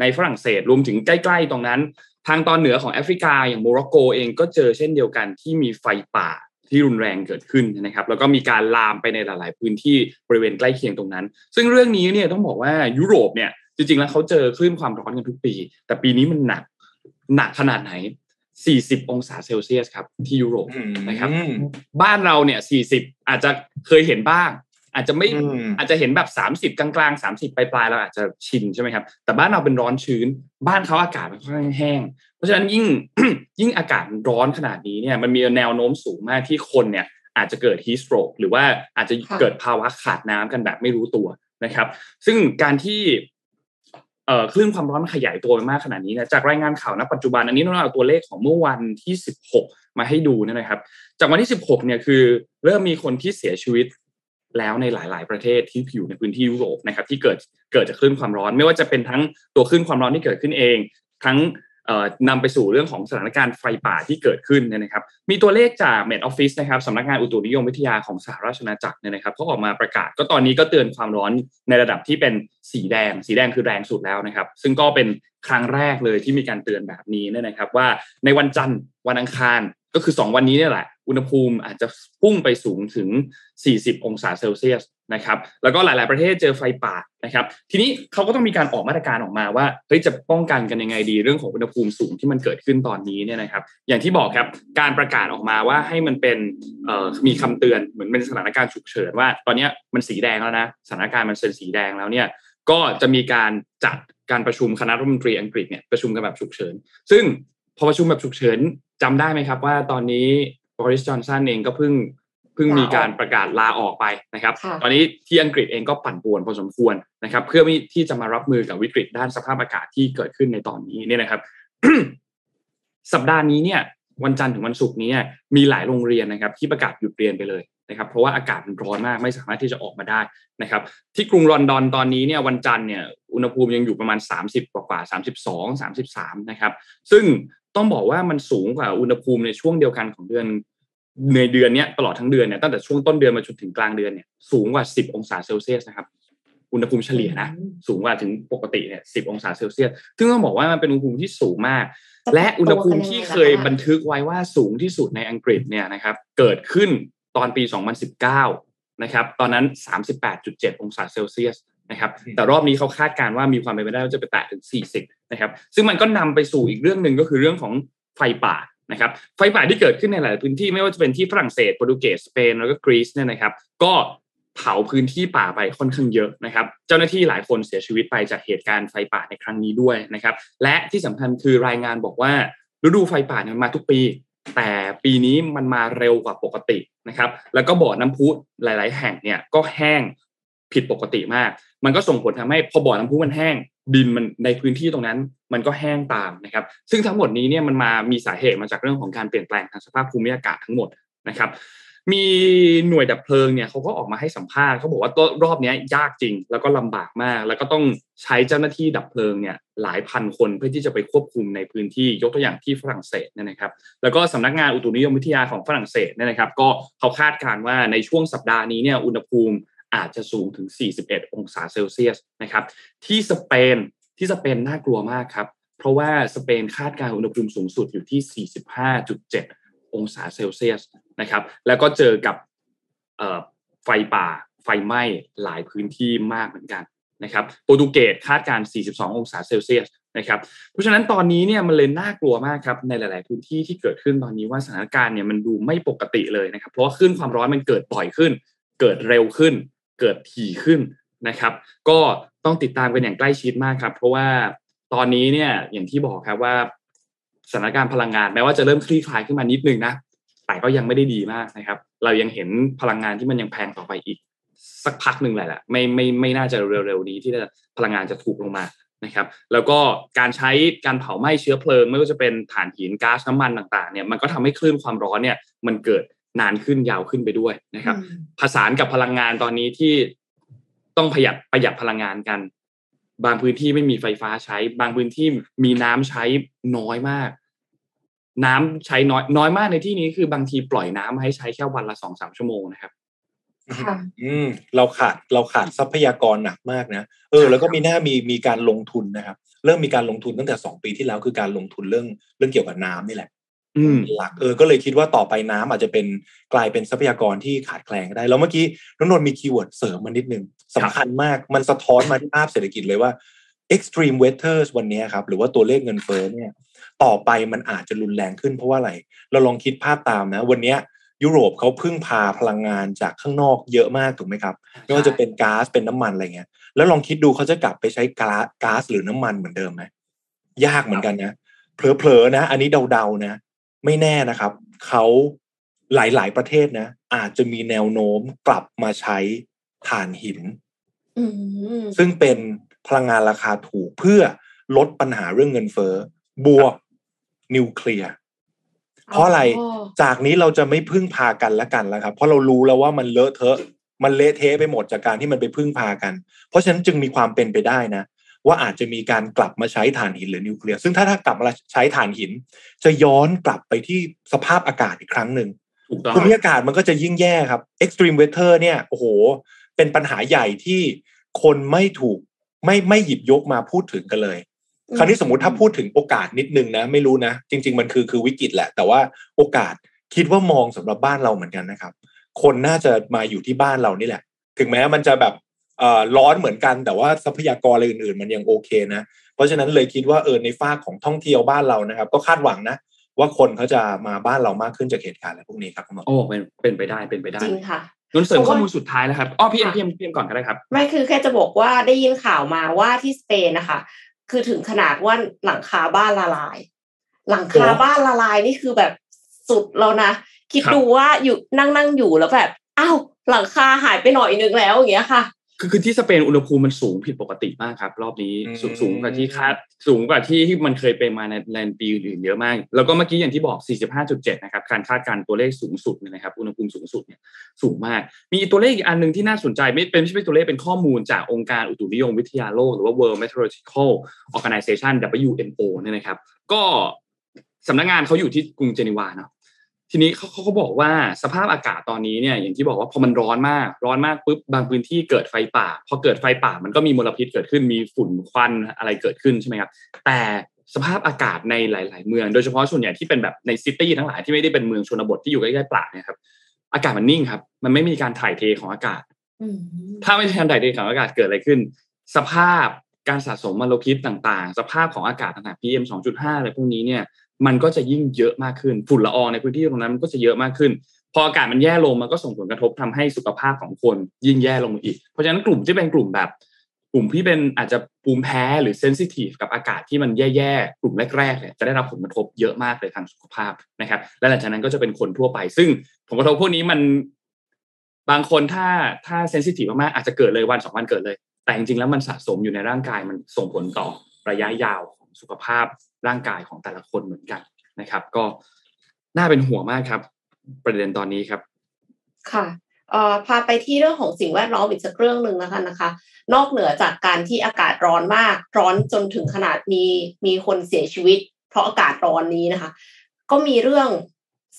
ในฝรั่งเศสรวมถึงใกล้ๆตรงนั้นทางตอนเหนือของแอฟริกาอย่างโมร็อกโกเองก็เจอเช่นเดียวกันที่มีไฟป่าที่รุนแรงเกิดขึ้นนะครับแล้วก็มีการลามไปในหลายๆพื้นที่บริเวณใกล้เคียงตรงนั้นซึ่งเรื่องนี้เนี่ยต้องบอกว่ายุโรปเนี่ยจริงๆแล้วเขาเจอคลื่นความร้อนกันทุกปีแต่ปีนี้มันหนักขนาดไหน40องศาเซลเซียสครับที่ยุโรปนะครับบ้านเราเนี่ย40อาจจะเคยเห็นบ้างอาจจะเห็นแบบ30กลางๆ30ปลายๆเราอาจจะชินใช่ไหมครับแต่บ้านเราเป็นร้อนชื้นบ้านเขาอากาศมันค่อนข้างแห้งเพราะฉะนั้นยิ่งอากาศร้อนขนาดนี้เนี่ยมันมีแนวโน้มสูงมากที่คนเนี่ยอาจจะเกิด heat stroke หรือว่าอาจจะเกิดภาวะขาดน้ำกันแบบไม่รู้ตัวนะครับซึ่งการที่คลื่นความร้อนขยายตัวไปมากขนาดนี้นะจากรายงานข่าวณปัจจุบันอันนี้เราเอาตัวเลขของเมื่อวันที่16มาให้ดูนะครับจากวันที่16เนี่ยคือเริ่มมีคนที่เสียชีวิตแล้วในหลายๆประเทศที่อยู่ในพื้นที่ยุโรปนะครับที่เกิดจากคลื่นความร้อนไม่ว่าจะเป็นทั้งตัวคลื่นความร้อนที่เกิดขึ้นเองทั้งนำไปสู่เรื่องของสถานการณ์ไฟป่าที่เกิดขึ้นนะครับมีตัวเลขจาก Met Office นะครับสำนักงานอุตุนิยมวิทยาของสหราชอาณาจักรนะครับเขาออกมาประกาศก็ตอนนี้ก็เตือนความร้อนในระดับที่เป็นสีแดงคือแรงสุดแล้วนะครับซึ่งก็เป็นครั้งแรกเลยที่มีการเตือนแบบนี้นะครับว่าในวันจันทร์วันอังคารก็คือ2วันนี้นี่แหละอุณหภูมิอาจจะพุ่งไปสูงถึง40องศาเซลเซียสนะครับแล้วก็หลายๆประเทศเจอไฟป่านะครับทีนี้เขาก็ต้องมีการออกมาตรการออกมาว่าเฮ้ยจะป้องกันกันยังไงดีเรื่องของอุณหภูมิสูงที่มันเกิดขึ้นตอนนี้เนี่ยนะครับอย่างที่บอกครับการประกาศออกมาว่าให้มันเป็นมีคำเตือนเหมือนเป็นสถานการณ์ฉุกเฉินว่าตอนนี้มันสีแดงแล้วนะสถานการณ์มันเป็นสีแดงแล้วเนี่ยก็จะมีการจัดการประชุมคณะรัฐมนตรีอังกฤษเนี่ยประชุมกันแบบฉุกเฉินซึ่งพอประชุมแบบฉุกเฉินจำได้ไหมครับว่าตอนนี้บอริส จอนสันเองก็เพิ่ง เพิ่งมีการประกาศลาออกไปนะครับตอนนี้ที่อังกฤษเองก็ปั่นป่วนพอสมควรนะครับเพื่อที่จะมารับมือกับวิกฤตด้านสภาพอากาศที่เกิดขึ้นในตอนนี้เนี่ยนะครับ สัปดาห์นี้เนี่ยวันจันทร์ถึงวันศุกร์นี้มีหลายโรงเรียนนะครับที่ประกาศหยุดเรียนไปเลยนะครับเพราะว่าอากาศมันร้อนมากไม่สามารถที่จะออกมาได้นะครับที่กรุงลอนดอนตอนนี้เนี่ยวันจันทร์เนี่ยอุณหภูมิยังอยู่ประมาณ30กว่า32 33นะครับซึ่งต้องบอกว่ามันสูงกว่าอุณหภูมิในช่วงเดียวกันของเดือนนี้ตลอดทั้งเดือนเนี่ยตั้งแต่ช่วงต้นเดือนมาจนถึงกลางเดือนเนี่ยสูงกว่า10องศาเซลเซียสนะครับอุณหภูมิเฉลี่ยนะสูงกว่าถึงปกติเนี่ย10องศาเซลเซียสซึ่งต้องบอกว่ามันเป็นอุณหภูมิที่สูงมากและอุณหภูมิที่เคยบันทึกไว้ว่าสูงที่สุดในอังกฤษเนี่ยนะครับเกิดขึ้นตอนปี2019นะครับตอนนั้น 38.7 องศาเซลเซียสนะครับแต่รอบนี้เขาคาดการณ์ว่ามีความเป็นไปได้ว่าจะไปแตะถึง40นะครับซึ่งมันก็นำไปสู่อีกเรื่องนึงก็คือเรื่องของไฟป่านะครับไฟป่าที่เกิดขึ้นในหลายพื้นที่ไม่ว่าจะเป็นที่ฝรั่งเศสโปรตุเกสสเปนแล้วก็กรีซเนี่ยนะครับก็เผาพื้นที่ป่าไปค่อนข้างเยอะนะครับเจ้าหน้าที่หลายคนเสียชีวิตไปจากเหตุการณ์ไฟป่าในครั้งนี้ด้วยนะครับและที่สำคัญคือรายงานบอกว่าฤดูไฟป่ามันมาทุกปีแต่ปีนี้มันมาเร็วกว่าปกตินะครับแล้วก็บ่อน้ำพุหลายๆแห่งเนี่ยก็แห้งผิดปกติมากมันก็ส่งผลทำให้พอบ่อน้ำพุมันแห้งดินมันในพื้นที่ตรงนั้นมันก็แห้งตามนะครับซึ่งทั้งหมดนี้เนี่ยมันมีสาเหตุมาจากเรื่องของการเปลี่ยนแปลงทางสภาพภูมิอากาศทั้งหมดนะครับมีหน่วยดับเพลิงเนี่ยเขาก็ออกมาให้สัมภาษณ์เขาบอกว่ารอบนี้ยากจริงแล้วก็ลำบากมากแล้วก็ต้องใช้เจ้าหน้าที่ดับเพลิงเนี่ยหลายพันคนเพื่อที่จะไปควบคุมในพื้นที่ยกตัวอย่างที่ฝรั่งเศสเนี่ยนะครับแล้วก็สำนักงานอุตุนิยมวิทยาของฝรั่งเศสเนี่ยนะครับก็เขาคาดการณ์ว่าในช่วงสัปดาห์นี้เนี่ยอุณหภูมิอาจจะสูงถึง41องศาเซลเซียสนะครับที่สเปนน่ากลัวมากครับเพราะว่าสเปนคาดการณ์อุณหภูมิสูงสุดอยู่ที่ 45.7 องศาเซลเซียสนะครับแล้วก็เจอกับไฟป่าไฟไหม้หลายพื้นที่มากเหมือนกันนะครับโปรตุเกสคาดการณ์42องศาเซลเซียสนะครับเพราะฉะนั้นตอนนี้เนี่ยมันเลยน่ากลัวมากครับในหลายๆพื้นที่ที่เกิดขึ้นตอนนี้ว่าสถานการณ์เนี่ยมันดูไม่ปกติเลยนะครับเพราะว่าคลื่นความร้อนมันเกิดบ่อยขึ้นเกิดเร็วขึ้นเกิดถี่ขึ้นนะครับก็ต้องติดตามกันอย่างใกล้ชิดมากครับเพราะว่าตอนนี้เนี่ยอย่างที่บอกครับว่าสถานการณ์พลังงานแม้ว่าจะเริ่มคลี่คลายขึ้นมานิดนึงนะแต่ก็ยังไม่ได้ดีมากนะครับเรายังเห็นพลังงานที่มันยังแพงต่อไปอีกสักพักนึงแหละไม่น่าจะเร็วๆนี้ที่พลังงานจะถูกลงมานะครับแล้วก็การเผาไหม้เชื้อเพลิงไม่ว่าจะเป็นถ่านหินก๊าซน้ำมันต่างๆเนี่ยมันก็ทำให้คลื่นความร้อนเนี่ยมันเกิดนานขึ้นยาวขึ้นไปด้วยนะครับผสานกับพลังงานตอนนี้ที่ต้องประหยัดพลังงานกันบางพื้นที่ไม่มีไฟฟ้าใช้บางพื้นที่มีน้ำใช้น้อยมากน้ำใช้น้อยมากในที่นี้คือบางทีปล่อยน้ำให้ใช้แค่วันละ 2-3 ชั่วโมงนะครับเราขาดทรัพยากรหนักมากนะแล้วก็มีหน้ามีการลงทุนนะครับเริ่มมีการลงทุนตั้งแต่2ปีที่แล้วคือการลงทุนเรื่องเกี่ยวกับน้ำนี่แหละหลักก็เลยคิดว่าต่อไปน้ำอาจจะเป็นกลายเป็นทรัพยากรที่ขาดแคลนได้แล้วเมื่อกี้น้องนนท์มีคีย์เวิร์ดเสริมมานิดนึงสำคัญมากมันสะท้อนมาที่ภาพเศรษฐกิจเลยว่า extreme weather วันนี้ครับหรือว่าตัวเลขเงินเฟ้อเนี่ยต่อไปมันอาจจะรุนแรงขึ้นเพราะว่าอะไรเราลองคิดภาพตามนะวันนี้ยุโรปเขาพึ่งพาพลังงานจากข้างนอกเยอะมากถูกไหมครับไม่ว่าจะเป็นก๊าซเป็นน้ำมันอะไรเงี้ยแล้วลองคิดดูเขาจะกลับไปใช้ก๊าซหรือน้ำมันเหมือนเดิมไหมยากเหมือนกันนะเผลอๆนะอันนี้เดาๆนะไม่แน่นะครับเขาหลายๆประเทศนะอาจจะมีแนวโน้มกลับมาใช้ถ่านหินซึ่งเป็นพลังงานราคาถูกเพื่อลดปัญหาเรื่องเงินเฟ้อบวกนิวเคลียร์เพราะอะไรจากนี้เราจะไม่พึ่งพากันและกันแล้วครับเพราะเรารู้แล้วว่ามันเลอะเทอะมันเละเทะไปหมดจากการที่มันไปพึ่งพากันเพราะฉะนั้นจึงมีความเป็นไปได้นะว่าอาจจะมีการกลับมาใช้ถ่านหินหรือนิวเคลียร์ซึ่งถ้ากลับมาใช้ถ่านหินจะย้อนกลับไปที่สภาพอากาศอีกครั้งหนึ่งภูมิอากาศมันก็จะยิ่งแย่ครับ extreme weather เนี่ยโอ้โหเป็นปัญหาใหญ่ที่คนไม่หยิบยกมาพูดถึงกันเลยคราวนี้สมมุติถ้าพูดถึงโอกาสนิดนึงนะไม่รู้นะจริงๆมันคือวิกฤตแหละแต่ว่าโอกาสคิดว่ามองสำหรับบ้านเราเหมือนกันนะครับคนน่าจะมาอยู่ที่บ้านเรานี่แหละถึงแม้มันจะแบบร้อนเหมือนกันแต่ว่าทรัพยากรอะไรอื่นๆมันยังโอเคนะเพราะฉะนั้นเลยคิดว่าในฝ้าของท่องเที่ยวบ้านเรานะครับก็คาดหวังนะว่าคนเขาจะมาบ้านเรามากขึ้นจากเหตุการณ์อะไรพวกนี้ครับโอ้เป็นไปได้จริงค่ะนนเสริมข้อมูลสุดท้ายแล้วครับพี่เอ็มก่อนก็ได้ครับไม่คือแค่จะบอกว่าได้ยินข่าวมาว่าที่สเปนนะคะคือถึงขนาดว่าหลังคาบ้านละลายนี่คือแบบ สุดๆแล้วนะคิดดูว่าอยู่นั่งอยู่แล้วแบบอ้าวหลังคาหายไปหน่อยนึงแล้วอย่างเงี้ยค่ะคือที่สเปนอุณหภูมิมันสูงผิดปกติมากครับรอบนี้สูงกว่าที่คาดสูงกว่าที่มันเคยเป็นมาในปีอื่นเยอะมากแล้วก็เมื่อกี้อย่างที่บอก 45.7 นะครับการคาดการณ์ตัวเลขสูงสุดนะครับอุณหภูมิสูงสุดเนี่ยสูงมากมีตัวเลขอีกอันนึงที่น่าสนใจไม่ใช่ตัวเลขเป็นข้อมูลจากองค์การอุตุนิยมวิทยาโลกหรือว่า World Meteorological Organization WMO เนี่ยนะครับก็สำนักงานเขาอยู่ที่กรุงเจนีวาเนาะทีนี้เขาบอกว่าสภาพอากาศตอนนี้เนี่ยอย่างที่บอกว่าพอมันร้อนมากปุ๊บบางพื้นที่เกิดไฟป่าพอเกิดไฟป่ามันก็มีมลพิษเกิดขึ้นมีฝุ่นควันอะไรเกิดขึ้นใช่ไหมครับแต่สภาพอากาศในหลายๆเมืองโดยเฉพาะส่วนใหญ่ที่เป็นแบบในซิตี้ทั้งหลายที่ไม่ได้เป็นเมืองชนบทที่อยู่ใกล้ๆป่าเนี่ยครับอากาศมันนิ่งครับมันไม่มีการถ่ายเทของอากาศถ้าไม่มีการถ่ายเทของอากาศเกิดอะไรขึ้นสภาพการสะสมมลพิษต่างๆสภาพของอากาศต่างๆ PM 2.5 อะไรพวกนี้เนี่ยมันก็จะยิ่งเยอะมากขึ้นฝุ่นละอองในพื้นที่ตรงนั้นมันก็จะเยอะมากขึ้นพออากาศมันแย่ลงมันก็ส่งผลกระทบทำให้สุขภาพของคนยิ่งแย่ลงอีกเพราะฉะนั้นกลุ่มที่เป็นกลุ่มแบบกลุ่มที่เป็นอาจจะภูมิแพ้หรือเซนซิทีฟกับอากาศที่มันแย่ๆกลุ่มแรกๆเนี่ยจะได้รับผลกระทบเยอะมากเลยทางสุขภาพนะครับและหลังจากนั้นก็จะเป็นคนทั่วไปซึ่งผลกระทบพวกนี้มันบางคนถ้าเซนซิทีฟมากๆอาจจะเกิดเลยวัน2วันเกิดเลยแต่จริงๆแล้วมันสะสมอยู่ในร่างกายมันส่งผลต่อระยะยาวของสุขภาพร่างกายของแต่ละคนเหมือนกันนะครับก็น่าเป็นห่วงมากครับประเด็นตอนนี้ครับค่ะพาไปที่เรื่องของสิ่งแวดล้อมอีกสักเรื่องนึงแล้วกันนะคะนอกเหนือจากการที่อากาศร้อนมากร้อนจนถึงขนาดมีคนเสียชีวิตเพราะอากาศร้อนนี้นะคะก็มีเรื่อง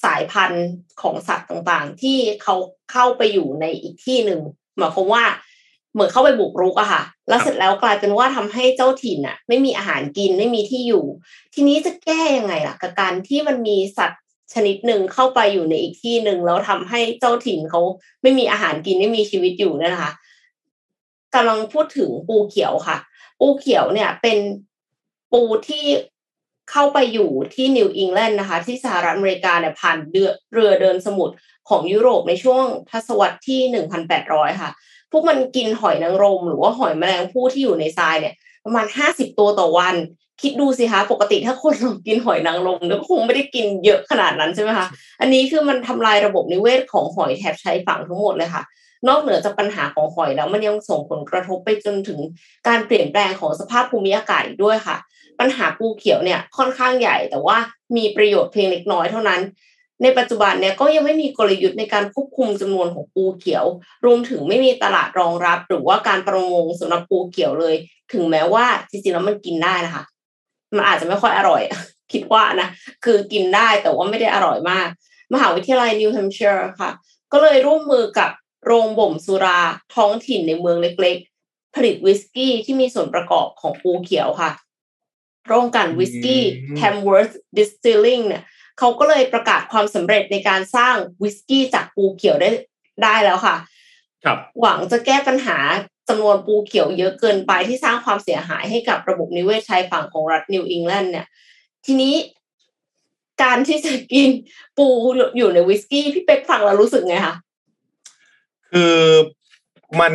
สายพันธุ์ของสัตว์ต่างๆที่เขาเข้าไปอยู่ในอีกที่นึงหมายความว่าเหมือนเข้าไปบุกรุกอะค่ะแล้วเสร็จแล้วกลายเป็นว่าทำให้เจ้าถิ่นอะไม่มีอาหารกินไม่มีที่อยู่ทีนี้จะแก้ยังไงล่ะกับการที่มันมีสัตว์ชนิดหนึ่งเข้าไปอยู่ในอีกที่หนึ่งแล้วทำให้เจ้าถิ่นเขาไม่มีอาหารกินไม่มีชีวิตอยู่นะคะกำลังพูดถึงปูเขียวค่ะปูเขียวเนี่ยเป็นปูที่เข้าไปอยู่ที่นิวอิงแลนด์นะคะที่สหรัฐอเมริกาเนี่ยผ่านเรือเดินสมุทรของยุโรปในช่วงทศวรรษที่ 1,800 ค่ะพวกมันกินหอยนางรมหรือว่าหอยแมลงภู่ที่อยู่ในทรายเนี่ยประมาณ50ตัวต่อวันคิดดูสิคะปกติถ้าคนเรากินหอยนางรมก็คงไม่ได้กินเยอะขนาดนั้นใช่ไหมคะอันนี้คือมันทำลายระบบนิเวศของหอยแถบชายฝั่งทั้งหมดเลยค่ะนอกเหนือจากปัญหาของหอยแล้วมันยังส่งผลกระทบไปจนถึงการเปลี่ยนแปลงของสภาพภูมิอากาศอีกด้วยค่ะปัญหาปูเขียวเนี่ยค่อนข้างใหญ่แต่ว่ามีประโยชน์เพียงเล็กน้อยเท่านั้นในปัจจุบันเนี่ยก็ยังไม่มีกลยุทธ์ในการควบคุมจำนวนของปูเขียวรวมถึงไม่มีตลาดรองรับหรือว่าการประมงสำหรับปูเขียวเลยถึงแม้ว่าจริงๆแล้วมันกินได้นะคะมันอาจจะไม่ค่อยอร่อยคิดว่านะคือกินได้แต่ว่าไม่ได้อร่อยมากมหาวิทยาลัย New Hampshire ค่ะก็เลยร่วมมือกับโรงบ่มสุราท้องถิ่นในเมืองเล็กๆผลิตวิสกี้ที่มีส่วนประกอบของปูเขียวค่ะโรงกลั่นวิสกี้ Tamworth Distilling เนี่ยเขาก็เลยประกาศความสำเร็จในการสร้างวิสกี้จากปูเขียวได้แล้วค่ะครับหวังจะแก้ปัญหาจำนวนปูเขียวเยอะเกินไปที่สร้างความเสียหายให้กับระบบนิเวศชายฝั่งของรัฐนิวอิงแลนด์เนี่ยทีนี้การที่จะกินปูอยู่ในวิสกี้พี่เป็กฟังแล้วรู้สึกไงคะคือมัน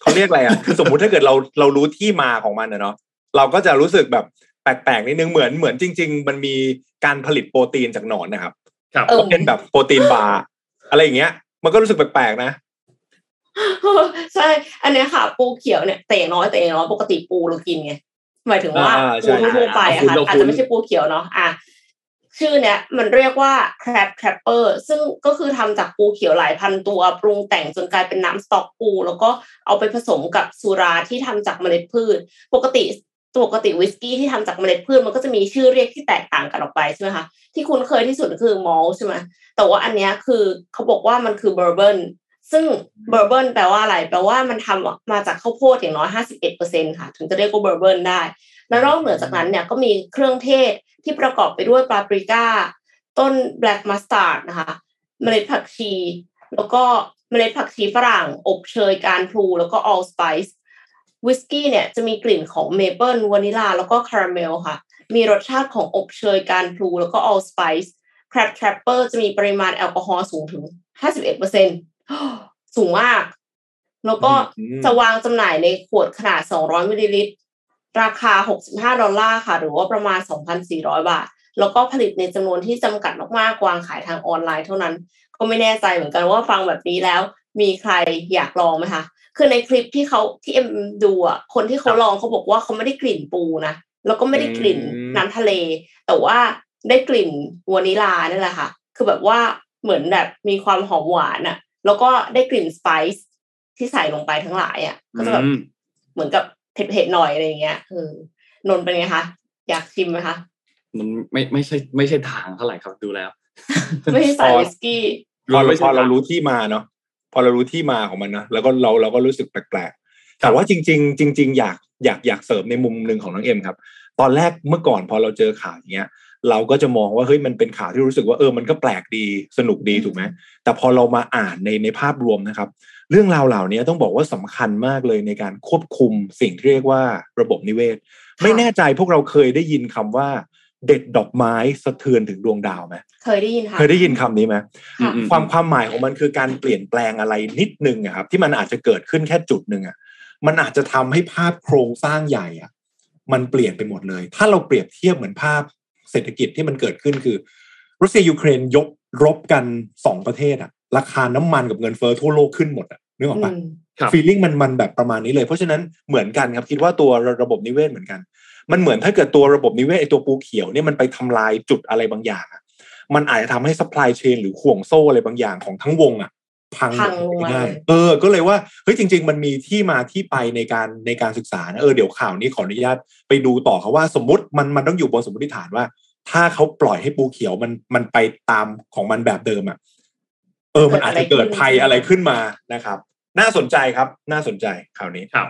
เขาเรียกอะไรอ่ะคือสมมุติถ้าเกิดเรารู้ที่มาของมันเนาะเราก็จะรู้สึกแบบแปลกๆนิดนึงเหมือนจริงๆมันมีการผลิตโปรตีนจากหนอนนะครับก็เป็นแบบโปรตีนบาร์อะไรอย่างเงี้ยมันก็รู้สึกแปลกๆนะใช่อันนี้ค่ะปูเขียวเนี่ยแต่น้อยปกติปูเรากินไงหมายถึงว่าปูทั่วไปอะค่ะอาจจะไม่ใช่ปูเขียวเนาะชื่อเนี่ยมันเรียกว่า crab trapper ซึ่งก็คือทำจากปูเขียวหลายพันตัวปรุงแต่งจนกลายเป็นน้ำสต๊อกปูแล้วก็เอาไปผสมกับสุราที่ทำจากเมล็ดพืชปกติวิสกี้ที่ทำจากเมล็ดพืชมันก็จะมีชื่อเรียกที่แตกต่างกันออกไปใช่ไหมคะที่คุ้นเคยที่สุดคือมอลต์ใช่ไหมแต่ว่าอันเนี้ยคือเขาบอกว่ามันคือบอร์บอนซึ่งบอร์บอนแปลว่าอะไรแปลว่ามันทำมาจากข้าวโพดอย่างน้อย 51% ค่ะถึงจะเรียกว่าบอร์บอนได้และนอกเหนือจากนั้นเนี่ยก็มีเครื่องเทศที่ประกอบไปด้วยปาปริก้าต้นแบล็กมัสตาร์ดนะคะเมล็ดผักชีแล้วก็เมล็ดผักชีฝรั่งอบเชยกาญพลูแล้วก็ออลสไปซ์วิสกี้เนี่ยจะมีกลิ่นของเมเปิลวานิลลาแล้วก็คาราเมลค่ะมีรสชาติของอบเชยกาญพลูแล้วก็ออลสไปซ์แครบทรัปเปอร์จะมีปริมาณแอลกอฮอล์สูงถึง 51% สูงมากแล้วก็จะวางจำหน่ายในขวดขนาด200 มิลลิลิตรราคา$65ค่ะหรือว่าประมาณ 2,400 บาท แล้วก็ผลิตในจำนวนที่จำกัดมากๆวางขายทางออนไลน์เท่านั้นก็ไม่แน่ใจเหมือนกันว่าฟังแบบนี้แล้วมีใครอยากลองไหมคะคือในคลิปที่เขาที่เอ็มดูอ่ะคนที่เขาลองเขาบอกว่าเขาไม่ได้กลิ่นปูนะแล้วก็ไม่ได้กลิ่นน้ำทะเลแต่ว่าได้กลิ่นวานิลานั่นแหละค่ะคือแบบว่าเหมือนแบบมีความหอมหวานอ่ะแล้วก็ได้กลิ่นสไปซ์ที่ใส่ลงไปทั้งหลายอ่ะก็จะแบบเหมือนกับเผ็ดๆหน่อยอะไรอย่างเงี้ยนนเป็นไงคะอยากชิมไหมคะมันไม่ใช่ทางเท่าไหร่ครับดูแล้วไม่ใช่สายวิสกี้พอเรารู้ที่มาเนาะพอเรารู้ที่มาของมันนะแล้วก็เราก็รู้สึกแปลกๆแต่ว่าจริงอยากเสริมในมุมนึงของน้องเอ็มครับตอนแรกเมื่อก่อนพอเราเจอข่าวอย่างเงี้ยเราก็จะมองว่าเฮ้ยมันเป็นข่าวที่รู้สึกว่ามันก็แปลกดีสนุกดีถูกไหมแต่พอเรามาอ่านในภาพรวมนะครับเรื่องราวเหล่านี้ต้องบอกว่าสำคัญมากเลยในการควบคุมสิ่งที่เรียกว่าระบบนิเวศไม่แน่ใจพวกเราเคยได้ยินคำว่าเด็ดดอกไม้สะเทือนถึงดวงดาวไหมเคยได้ยินคำนี้ไหมความหมายของมันคือการเปลี่ยนแปลงอะไรนิดนึงครับที่มันอาจจะเกิดขึ้นแค่จุดนึงอ่ะมันอาจจะทำให้ภาพโครงสร้างใหญ่อ่ะมันเปลี่ยนไปหมดเลยถ้าเราเปรียบเทียบเหมือนภาพเศรษฐกิจที่มันเกิดขึ้นคือรัสเซียยูเครนยกรบกัน2ประเทศอ่ะราคาน้ำมันกับเงินเฟ้อทั่วโลกขึ้นหมดอ่ะนึกออกป่ะฟีลลิ่งมันแบบประมาณนี้เลยเพราะฉะนั้นเหมือนกันครับคิดว่าตัวระบบนิเวศเหมือนกันมันเหมือนถ้าเกิดตัวระบบนิเวศไอตัวปูเขียวเนี่ยมันไปทำลายจุดอะไรบางอย่างอ่ะมันอาจจะทำให้ซัพพลายเชนหรือห่วงโซ่อะไรบางอย่างของทั้งวงอ่ะพังได้ก็เลยว่าเฮ้ยจริงๆมันมีที่มาที่ไปในการศึกษานะเดี๋ยวข่าวนี้ขออนุญาตไปดูต่อครับว่าสมมติมันต้องอยู่บนสมมติฐานว่าถ้าเขาปล่อยให้ปูเขียวมันไปตามของมันแบบเดิมอ่ะมันอาจจะเกิดภัยอะไรขึ้นมานะครับน่าสนใจครับน่าสนใจข่าวนี้ครับ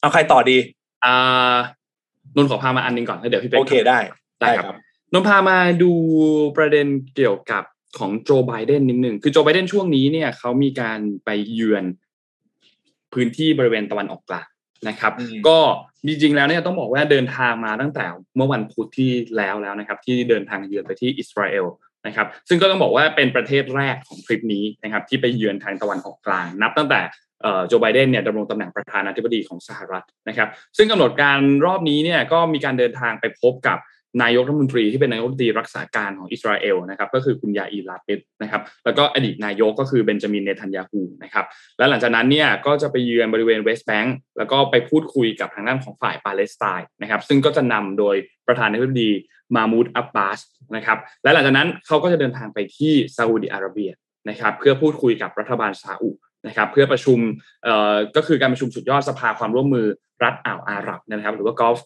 เอาใครต่อดีนนขอพามาอันนึงก่อนแล้วเดี๋ยวพี่เป๊กโอเคได้ครับนนพามาดูประเด็นเกี่ยวกับของโจไบเดนนิดนึงคือโจไบเดนช่วงนี้เนี่ยเขามีการไปเยือนพื้นที่บริเวณตะวันออกกลางนะครับก็จริงๆแล้วเนี่ยต้องบอกว่าเดินทางมาตั้งแต่เมื่อวันพุธที่แล้วนะครับที่เดินทางเยือนไปที่อิสราเอลนะครับซึ่งก็ต้องบอกว่าเป็นประเทศแรกของทริปนี้นะครับที่ไปเยือนทางตะวันออกกลางนับตั้งแต่โจไบเดนเนี่ยดำรงตำแหน่งประธานาธิบดีของสหรัฐนะครับซึ่งกำหนดการรอบนี้เนี่ยก็มีการเดินทางไปพบกับนายกรัฐมนตรีที่เป็นนายกรัฐมนตรีรักษาการของอิสราเอลนะครับก็คือคุณยาอิลาปิดนะครับแล้วก็อดีตนายกก็คือเบนจามินเนทันยาฮูนะครับและหลังจากนั้นเนี่ยก็จะไปเยือนบริเวณเวสต์แบงก์แล้วก็ไปพูดคุยกับทางด้านของฝ่ายปาเลสไตน์นะครับซึ่งก็จะนำโดยประธานาธิบดีมามูดอับบาสนะครับและหลังจากนั้นเขาก็จะเดินทางไปที่ซาอุดิอาระเบียนะครับเพื่อพูดคุยกับรัฐบาลซาอุนะครับเพื่อประชุมก็คือการประชุมสุดยอดสภาความร่วมมือรัฐอ่าวอาหรับนะครับหรือว่า Gulf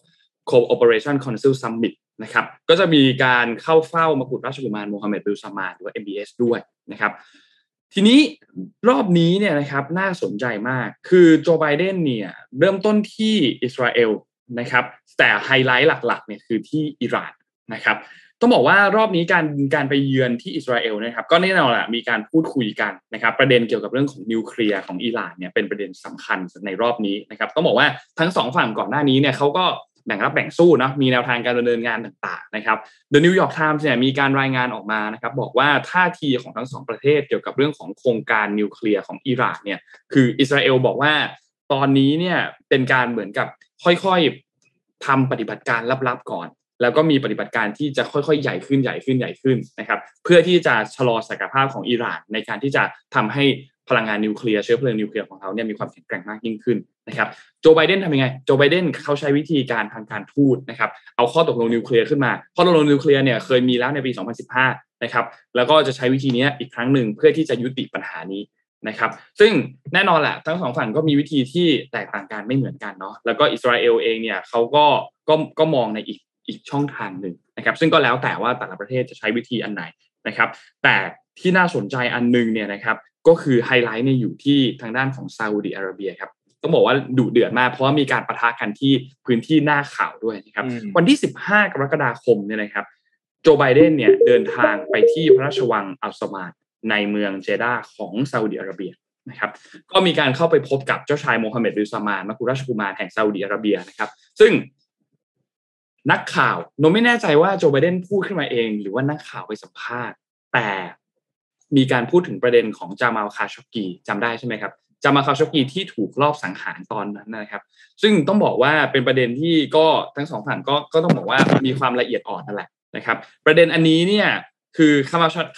Cooperation Council Summitนะครับก็จะมีการเข้าเฝ้ามกุฎราชกุมารโมฮัมเหม็ดบินซาลมานหรือว่า MBS ด้วยนะครับทีนี้รอบนี้เนี่ยนะครับน่าสนใจมากคือโจไบเดนเนี่ยเริ่มต้นที่อิสราเอลนะครับแต่ไฮไลท์หลักๆเนี่ยคือที่อิหร่านนะครับต้องบอกว่ารอบนี้การไปเยือนที่อิสราเอลนะครับก็แน่นอนแหละมีการพูดคุยกันนะครับประเด็นเกี่ยวกับเรื่องของนิวเคลียร์ของอิหร่านเนี่ยเป็นประเด็นสำคัญในรอบนี้นะครับต้องบอกว่าทั้งสองฝั่งก่อนหน้านี้เนี่ยเขาก็แบ่งรับแบ่งสู้นะมีแนวทางการดำเนินงานต่างๆนะครับ The New York Times เนี่ยมีการรายงานออกมานะครับบอกว่าท่าทีของทั้งสองประเทศเกี่ยวกับเรื่องของโครงการนิวเคลียร์ของอิหร่านเนี่ยคืออิสราเอลบอกว่าตอนนี้เนี่ยเป็นการเหมือนกับค่อยๆทำปฏิบัติการลับๆก่อนแล้วก็มีปฏิบัติการที่จะค่อยๆใหญ่ขึ้นนะครับเพื่อที่จะชะลอศักยภาพของอิหร่านในการที่จะทำให้พลังงานนิวเคลียร์เชื้อเพลิงนิวเคลียร์ของเขาเนี่ยมีความแข็งแกร่งมากยิ่งขึ้นนะครับโจไบเดนทำยังไงโจไบเดนเขาใช้วิธีการทางการทูตนะครับเอาข้อตกลงนิวเคลียร์ขึ้นมาข้อตกลงนิวเคลียร์เนี่ยเคยมีแล้วในปี2015นะครับแล้วก็จะใช้วิธีนี้อีกครั้งหนึ่งเพื่อที่จะยุติปัญหานี้นะครับซึ่งแน่นอนแหละทั้งสองฝั่งก็มีวิธีที่แตกต่างกันไม่เหมือนกันเนาะแล้วก็อิสราเอลเองเนี่ยเขาก็มองในอีกช่องทางหนึ่งนะครับซึ่งก็แล้วแต่ว่าแต่ละประเทศจะใช้วิธีอันไหนนะครับแต่ที่น่าสนใจอันนึงเนี่ยนะครับก็คือไฮไลท์เนี่ยอยู่ที่ทางด้านของซาอุดิอาระเบียครับต้องบอกว่าดุเดือดมากเพราะมีการปะทะกันที่พื้นที่หน้าข่าวด้วยนะครับวันที่15กรกฎาคมเนี่ยนะครับโจไบเดนเนี่ยเดินทางไปที่พระราชวังอัลซามาดในเมืองเจด้าของซาอุดิอาระเบียนะครับก็มีการเข้าไปพบกับเจ้าชายโมฮัมเหม็ดบินซาลมานมกุฎราชกุมารแห่งซาอุดิอาระเบียนะครับซึ่งนักข่าวโนไม่แน่ใจว่าโจไบเดนพูดขึ้นมาเองหรือว่านักข่าวไปสัมภาษณ์แต่มีการพูดถึงประเด็นของจามาล คาชอกกีจำได้ใช่ไหมครับ จามาคาโชกีที่ถูกลอบสังหารตอนนั้นนะครับซึ่งต้องบอกว่าเป็นประเด็นที่ก็ทั้งสองฝั่งก็ต้องบอกว่ามีความละเอียดอ่อนนั่นแหละนะครับประเด็นอันนี้เนี่ยคือ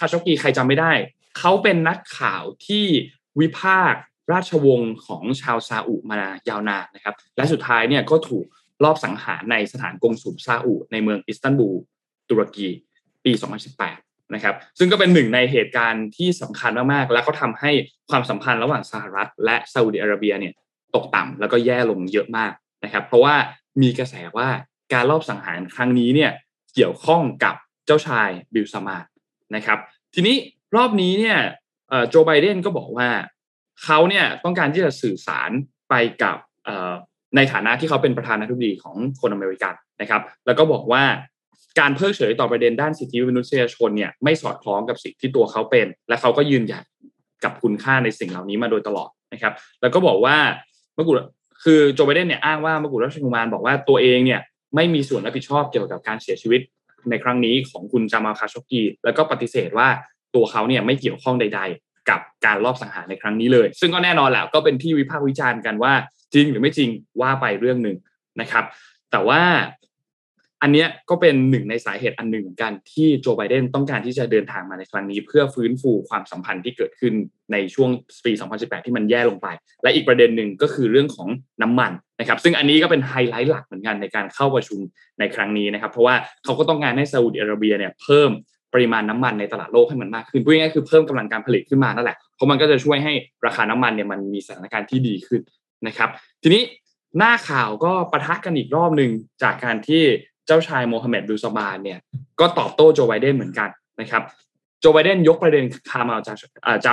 คาโชกีใครจำไม่ได้เขาเป็นนักข่าวที่วิพากษ์ราชวงศ์ของชาวซาอุมายาวนานนะครับและสุดท้ายเนี่ยก็ถูกลอบสังหารในสถานกงสุลซาอุในเมืองอิสตันบูลตุรกีปี2018นะครับซึ่งก็เป็นหนึ่งในเหตุการณ์ที่สำคัญมากๆและก็ทำให้ความสัมพันธ์ระหว่างสหรัฐและซาอุดิอาระเบียเนี่ยตกต่ำแล้วก็แย่ลงเยอะมากนะครับเพราะว่ามีกระแสว่าการลอบสังหารครั้งนี้เนี่ยเกี่ยวข้องกับเจ้าชายบิลซามานนะครับทีนี้รอบนี้เนี่ยโจไบเดนก็บอกว่าเขาเนี่ยต้องการที่จะสื่อสารไปกับในฐานะที่เขาเป็นประธานาธิบดีของคนอเมริกันนะครับแล้วก็บอกว่าการเพิกเฉยต่อประเด็นด้านสิทธิมนุษยชนเนี่ยไม่สอดคล้องกับสิ่งที่ตัวเขาเป็นและเขาก็ยืนหยัดกับคุณค่าในสิ่งเหล่านี้มาโดยตลอดนะครับแล้วก็บอกว่าคือโจไบเดนเนี่ยอ้างว่ามกุฎราชกุมารบอกว่าตัวเองเนี่ยไม่มีส่วนรับผิดชอบเกี่ยวกับการเสียชีวิตในครั้งนี้ของคุณจามาล คาชอกกีแล้วก็ปฏิเสธว่าตัวเขาเนี่ยไม่เกี่ยวข้องใดๆกับการลอบสังหารในครั้งนี้เลยซึ่งก็แน่นอนแหละก็เป็นที่วิพากษ์วิจารณ์กันว่าจริงหรือไม่จริงว่าไปเรื่องหนึ่งนะครับแต่ว่าอันเนี้ยก็เป็นหนึ่งในสาเหตุอันหนึ่งเหมือนกันที่โจไบเดนต้องการที่จะเดินทางมาในครั้งนี้เพื่อฟื้นฟูความสัมพันธ์ที่เกิดขึ้นในช่วงปี2018ที่มันแย่ลงไปและอีกประเด็นหนึ่งก็คือเรื่องของน้ำมันนะครับซึ่งอันนี้ก็เป็นไฮไลท์หลักเหมือนกันในการเข้าประชุมในครั้งนี้นะครับเพราะว่าเขาก็ต้องการให้ซาอุดิอาระเบียเนี่ยเพิ่มปริมาณน้ำมันในตลาดโลกให้มันมากขึ้นพูดง่ายๆคือเพิ่มกำลังการผลิตขึ้นมานั่นแหละเพราะมันก็จะช่วยให้ราคาน้ำมันเนี่ยมันมีสถานการณ์ที่ดีขึ้นนะครับทีนี้หน้าข่าวก็ปะทะกันอีกรอบนึงจากการที่เจ้าชายโมฮัมเหม็ดบินซาบานเนี่ยก็ตอบโต้โจไบเดนเหมือนกันนะครับโจไบเดนยกประเด็นจา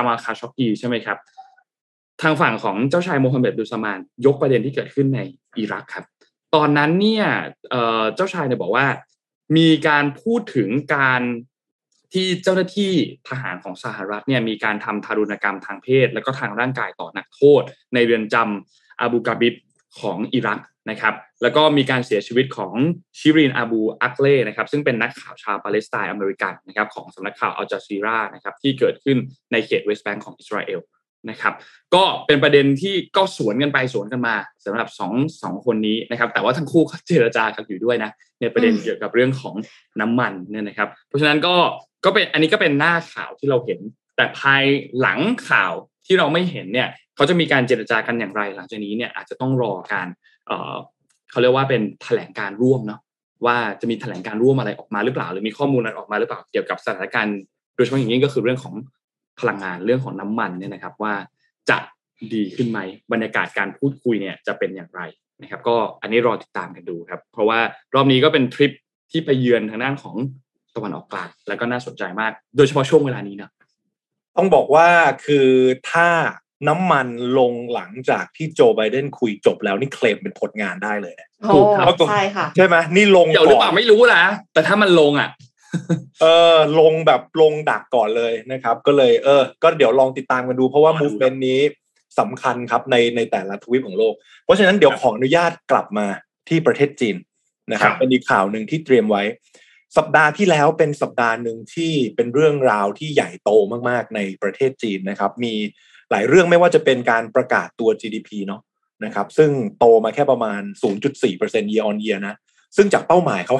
มาล คาชอกกีใช่ไหมครับทางฝั่งของเจ้าชายโมฮัมเหม็ดบินซาบานยกประเด็นที่เกิดขึ้นในอิรักครับตอนนั้นเนี่ยเจ้าชายเนี่ยบอกว่ามีการพูดถึงการที่เจ้าหน้าที่ทหารของสหรัฐเนี่ยมีการทำทารุณกรรมทางเพศและก็ทางร่างกายต่อนักโทษในเรือนจำอาบูกาบิบของอิรักนะครับแล้วก็มีการเสียชีวิตของชิรินอาบูอักเล่นะครับซึ่งเป็นนักข่าวชาวปาเลสไตน์อเมริกันนะครับของสำนักข่าวอัลจาซีรานะครับที่เกิดขึ้นในเขตเวสต์แบงก์ของอิสราเอลนะครับก็เป็นประเด็นที่ก็สวนกันไปสวนกันมาสำหรับสองคนนี้นะครับแต่ว่าทั้งคู่เจรจากันอยู่ด้วยนะในประเด็นเกี่ยวกับเรื่องของน้ำมันเนี่ยนะครับเพราะฉะนั้นก็เป็นอันนี้ก็เป็นหน้าข่าวที่เราเห็นแต่ภายหลังข่าวที่เราไม่เห็นเนี่ยเขาจะมีการเจรจากันอย่างไรหลังจากนี้เนี่ยอาจจะต้องรอการเขาเรียกว่าเป็นแถลงการร่วมเนาะว่าจะมีแถลงการร่วมอะไรออกมาหรือเปล่าหรือมีข้อมูลอะไรออกมาหรือเปล่าเกี่ยวกับสถานการณ์โดยเฉพาะอย่างยิ่งก็คือเรื่องของพลังงานเรื่องของน้ำมันเนี่ยนะครับว่าจะดีขึ้นไหมบรรยากาศการพูดคุยเนี่ยจะเป็นอย่างไรนะครับก็อันนี้รอติดตามกันดูครับเพราะว่ารอบนี้ก็เป็นทริปที่ไปเยือนทางด้านของตะวันออกกลางแล้วก็น่าสนใจมากโดยเฉพาะช่วงเวลานี้นะต้องบอกว่าคือถ้าน้ำมันลงหลังจากที่โจไบเดนคุยจบแล้วนี่เคลมเป็นผลงานได้เลยนะถูกครับใช่ค่ะใช่ไหมนี่ลงก่อนเดี๋ยวหรือเปล่าไม่รู้นะแต่ถ้ามันลงอ่ะลงแบบลงดักก่อนเลยนะครับก็เลยก็เดี๋ยวลองติดตามกันดูเพราะว่ามูฟเมนต์นี้สำคัญครับในแต่ละทวีปของโลกเพราะฉะนั้นเดี๋ยวขออนุญาตกลับมาที่ประเทศจีนนะครับเป็นอีกข่าวหนึ่งที่เตรียมไว้สัปดาห์ที่แล้วเป็นสัปดาห์หนึ่งที่เป็นเรื่องราวที่ใหญ่โตมากๆในประเทศจีนนะครับมีหลายเรื่องไม่ว่าจะเป็นการประกาศตัว GDP เนาะนะครับซึ่งโตมาแค่ประมาณ 0.4% year on year นะซึ่งจากเป้าหมายเขา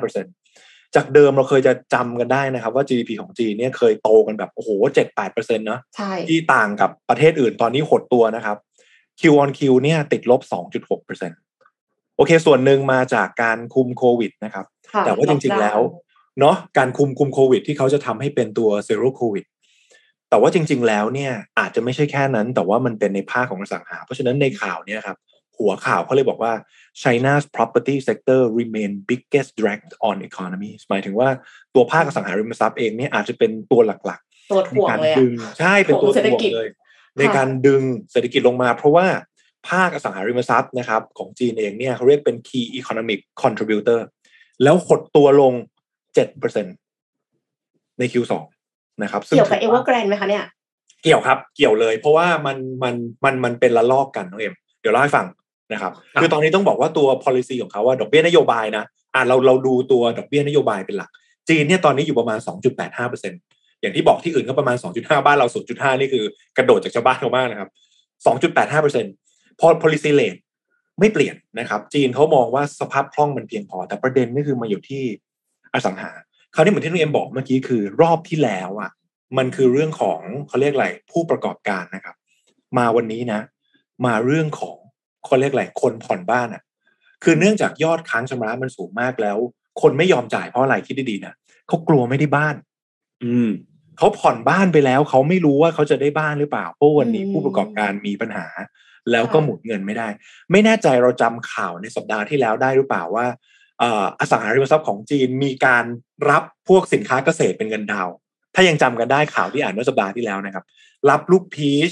5.5% จากเดิมเราเคยจะจำกันได้นะครับว่า GDP ของจีนเนี่ยเคยโตกันแบบโอ้โห 7-8% เนาะที่ต่างกับประเทศอื่นตอนนี้หดตัวนะครับ Q on Q เนี่ยติดลบ 2.6% โอเคส่วนหนึ่งมาจากการคุมโควิดนะครับแต่ว่าจริงๆแล้วเนาะการคุมโควิดที่เขาจะทำให้เป็นตัว zero covidแต่ว่าจริงๆแล้วเนี่ยอาจจะไม่ใช่แค่นั้นแต่ว่ามันเป็นในภาคของอสังหาเพราะฉะนั้นในข่าวเนี่ยครับหัวข่าวเขาเลยบอกว่า China's property sector remain biggest drag on economy หมายถึงว่าตัวภาคอสังหาริมทรัพย์เองเนี่ยอาจจะเป็นตัวหลักๆตัวถ่วงเลยใช่เป็นตัวถ่วงเลยในการดึงเศรษฐกิจลงมาเพราะว่าภาคอสังหาริมทรัพย์นะครับของจีนเองเนี่ยเขาเรียกเป็น key economic contributor แล้วหดตัวลง 7% ใน Q2นะครับเกี่ยวกับ Evergrande ไหมคะเนี่ยเกี่ยวครับเกี่ยวเลยเพราะว่ามันเป็นละลอกกันน้องเอ็มเดี๋ยวเล่าให้ฟังนะครับคือตอนนี้ต้องบอกว่าตัว policy ของเขาว่าดอกเบี้ยนโยบายนะเราดูตัวดอกเบี้ยนโยบายเป็นหลักจีนเนี่ยตอนนี้อยู่ประมาณ 2.85% อย่างที่บอกที่อื่นก็ประมาณ 2.5 บ้านเรา 0.5 นี่คือกระโดดจากชาวบ้านเขามากนะครับ 2.85% พอ policy rate ไม่เปลี่ยนนะครับจีนเขามองว่าสภาพคล่องมันเพียงพอแต่ประเด็นนี่คือมาอยู่ที่อสังหาคราวนี้เหมือนที่น้องเอ็มบอกเมื่อกี้คือรอบที่แล้วอ่ะมันคือเรื่องของเขาเรียกอะไรผู้ประกอบการนะครับมาวันนี้นะมาเรื่องของเขาเรียกอะไรคนผ่อนบ้านอ่ะคือเนื่องจากยอดค้างชำระมันสูงมากแล้วคนไม่ยอมจ่ายเพราะอะไรคิดดีๆนะเขากลัวไม่ได้บ้านเขาผ่อนบ้านไปแล้วเขาไม่รู้ว่าเขาจะได้บ้านหรือเปล่าเพราะวันนี้ผู้ประกอบการมีปัญหาแล้วก็หมุนเงินไม่ได้ไม่แน่ใจเราจำข่าวในสัปดาห์ที่แล้วได้หรือเปล่าว่าอสังหาริมทรัพย์ของจีนมีการรับพวกสินค้าเกษตรเป็นเงินดาวถ้ายังจำกันได้ข่าวที่อ่านเมื่อสัปดาห์ที่แล้วนะครับรับลูกพีช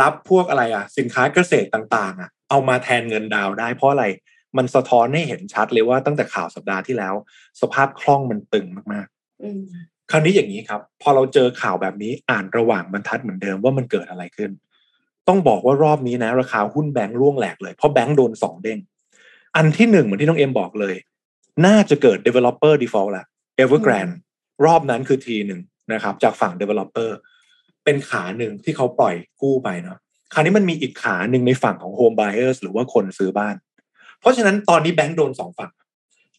รับพวกอะไรอ่ะสินค้าเกษตรต่างๆอ่ะเอามาแทนเงินดาวได้เพราะอะไรมันสะท้อนให้เห็นชัดเลยว่าตั้งแต่ข่าวสัปดาห์ที่แล้วสภาพคล่องมันตึงมากๆคราวนี้อย่างนี้ครับพอเราเจอข่าวแบบนี้อ่านระหว่างบรรทัดเหมือนเดิมว่ามันเกิดอะไรขึ้นต้องบอกว่ารอบนี้นะราคาหุ้นแบงค์ร่วงแหลกเลยเพราะแบงค์โดน2เด้งอันที่1เหมือนที่น้องเอ็มบอกเลยน่าจะเกิด developer default ละ Evergrande รอบนั้นคือทีหนึ่งนะครับจากฝั่ง developer เป็นขาหนึ่งที่เขาปล่อยกู้ไปเนาะคราวนี้มันมีอีกขาหนึ่งในฝั่งของ home buyers หรือว่าคนซื้อบ้านเพราะฉะนั้นตอนนี้แบงค์โดน2ฝั่ง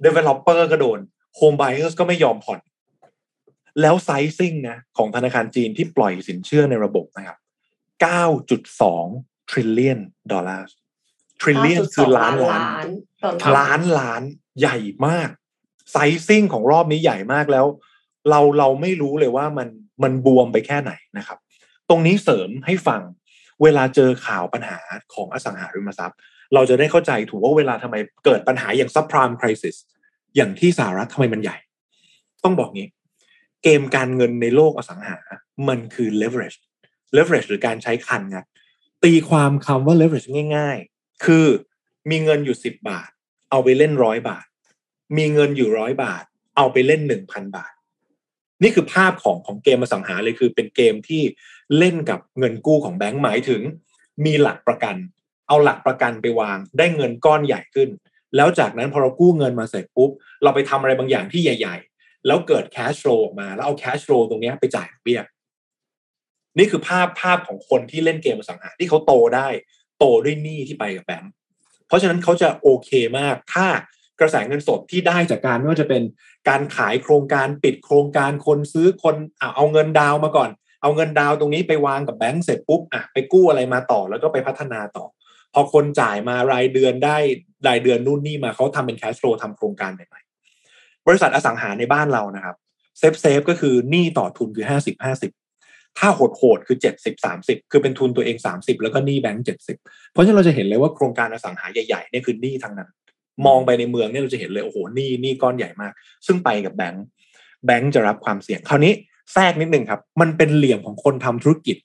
developer ก็โดน home buyers ก็ไม่ยอมผ่อนแล้ว sizing นะของธนาคารจีนที่ปล่อยสินเชื่อในระบบนะครับ 9.2 trillion ดอลลาร์ trillion คือล้านล้านล้านล้านใหญ่มาก sizing ของรอบนี้ใหญ่มากแล้วเราไม่รู้เลยว่ามันบวมไปแค่ไหนนะครับตรงนี้เสริมให้ฟังเวลาเจอข่าวปัญหาของอสังหาริมทรัพย์เราจะได้เข้าใจถูกว่าเวลาทำไมเกิดปัญหาอย่างซับไพรม์ไครซิสอย่างที่สหรัฐทำไมมันใหญ่ต้องบอกงี้เกมการเงินในโลกอสังหามันคือ leverage หรือการใช้คันงัดตีความคำว่า leverage ง่ายๆคือมีเงินอยู่10บาทเอาไปเล่น100บาทมีเงินอยู่100บาทเอาไปเล่น 1,000 บาทนี่คือภาพของเกมอสังหาเลยคือเป็นเกมที่เล่นกับเงินกู้ของแบงก์หมายถึงมีหลักประกันเอาหลักประกันไปวางได้เงินก้อนใหญ่ขึ้นแล้วจากนั้นพอเรากู้เงินมาเสร็จปุ๊บเราไปทำอะไรบางอย่างที่ใหญ่ๆแล้วเกิดแคชโฟลว์ออกมาแล้วเอาแคชโฟลว์ตรงนี้ไปจ่ายเบี้ยนี่คือภาพของคนที่เล่นเกมอสังหาที่เขาโตได้โตด้วยหนี้ที่ไปกับแบงก์เพราะฉะนั้นเขาจะโอเคมากถ้ากระแสเงินสดที่ได้จากการไม่ว่าจะเป็นการขายโครงการปิดโครงการคนซื้อคนเอาเงินดาวมาก่อนเอาเงินดาวตรงนี้ไปวางกับแบงก์เสร็จปุ๊บไปกู้อะไรมาต่อแล้วก็ไปพัฒนาต่อพอคนจ่ายมารายเดือนได้รายเดือนนู่นนี่มาเขาทำเป็นแคชโฟลว์ทำโครงการใหม่ๆบริษัทอสังหาในบ้านเรานะครับเซฟก็คือหนี้ต่อทุนคือ50-50ถ้าโหดคือ70-30คือเป็นทุนตัวเอง30แล้วก็หนี้แบงก์70เพราะฉะนั้นเราจะเห็นเลยว่าโครงการอสังหาใหญ่ๆเนี่ยคือหนี้ทางนั้นมองไปในเมืองเนี่ยเราจะเห็นเลยโอ้โหนี่ก้อนใหญ่มากซึ่งไปกับแบงก์จะรับความเสี่ยงคราวนี้แทรกนิดนึงครับมันเป็นเหลี่ยมของคนทำธุรกิจ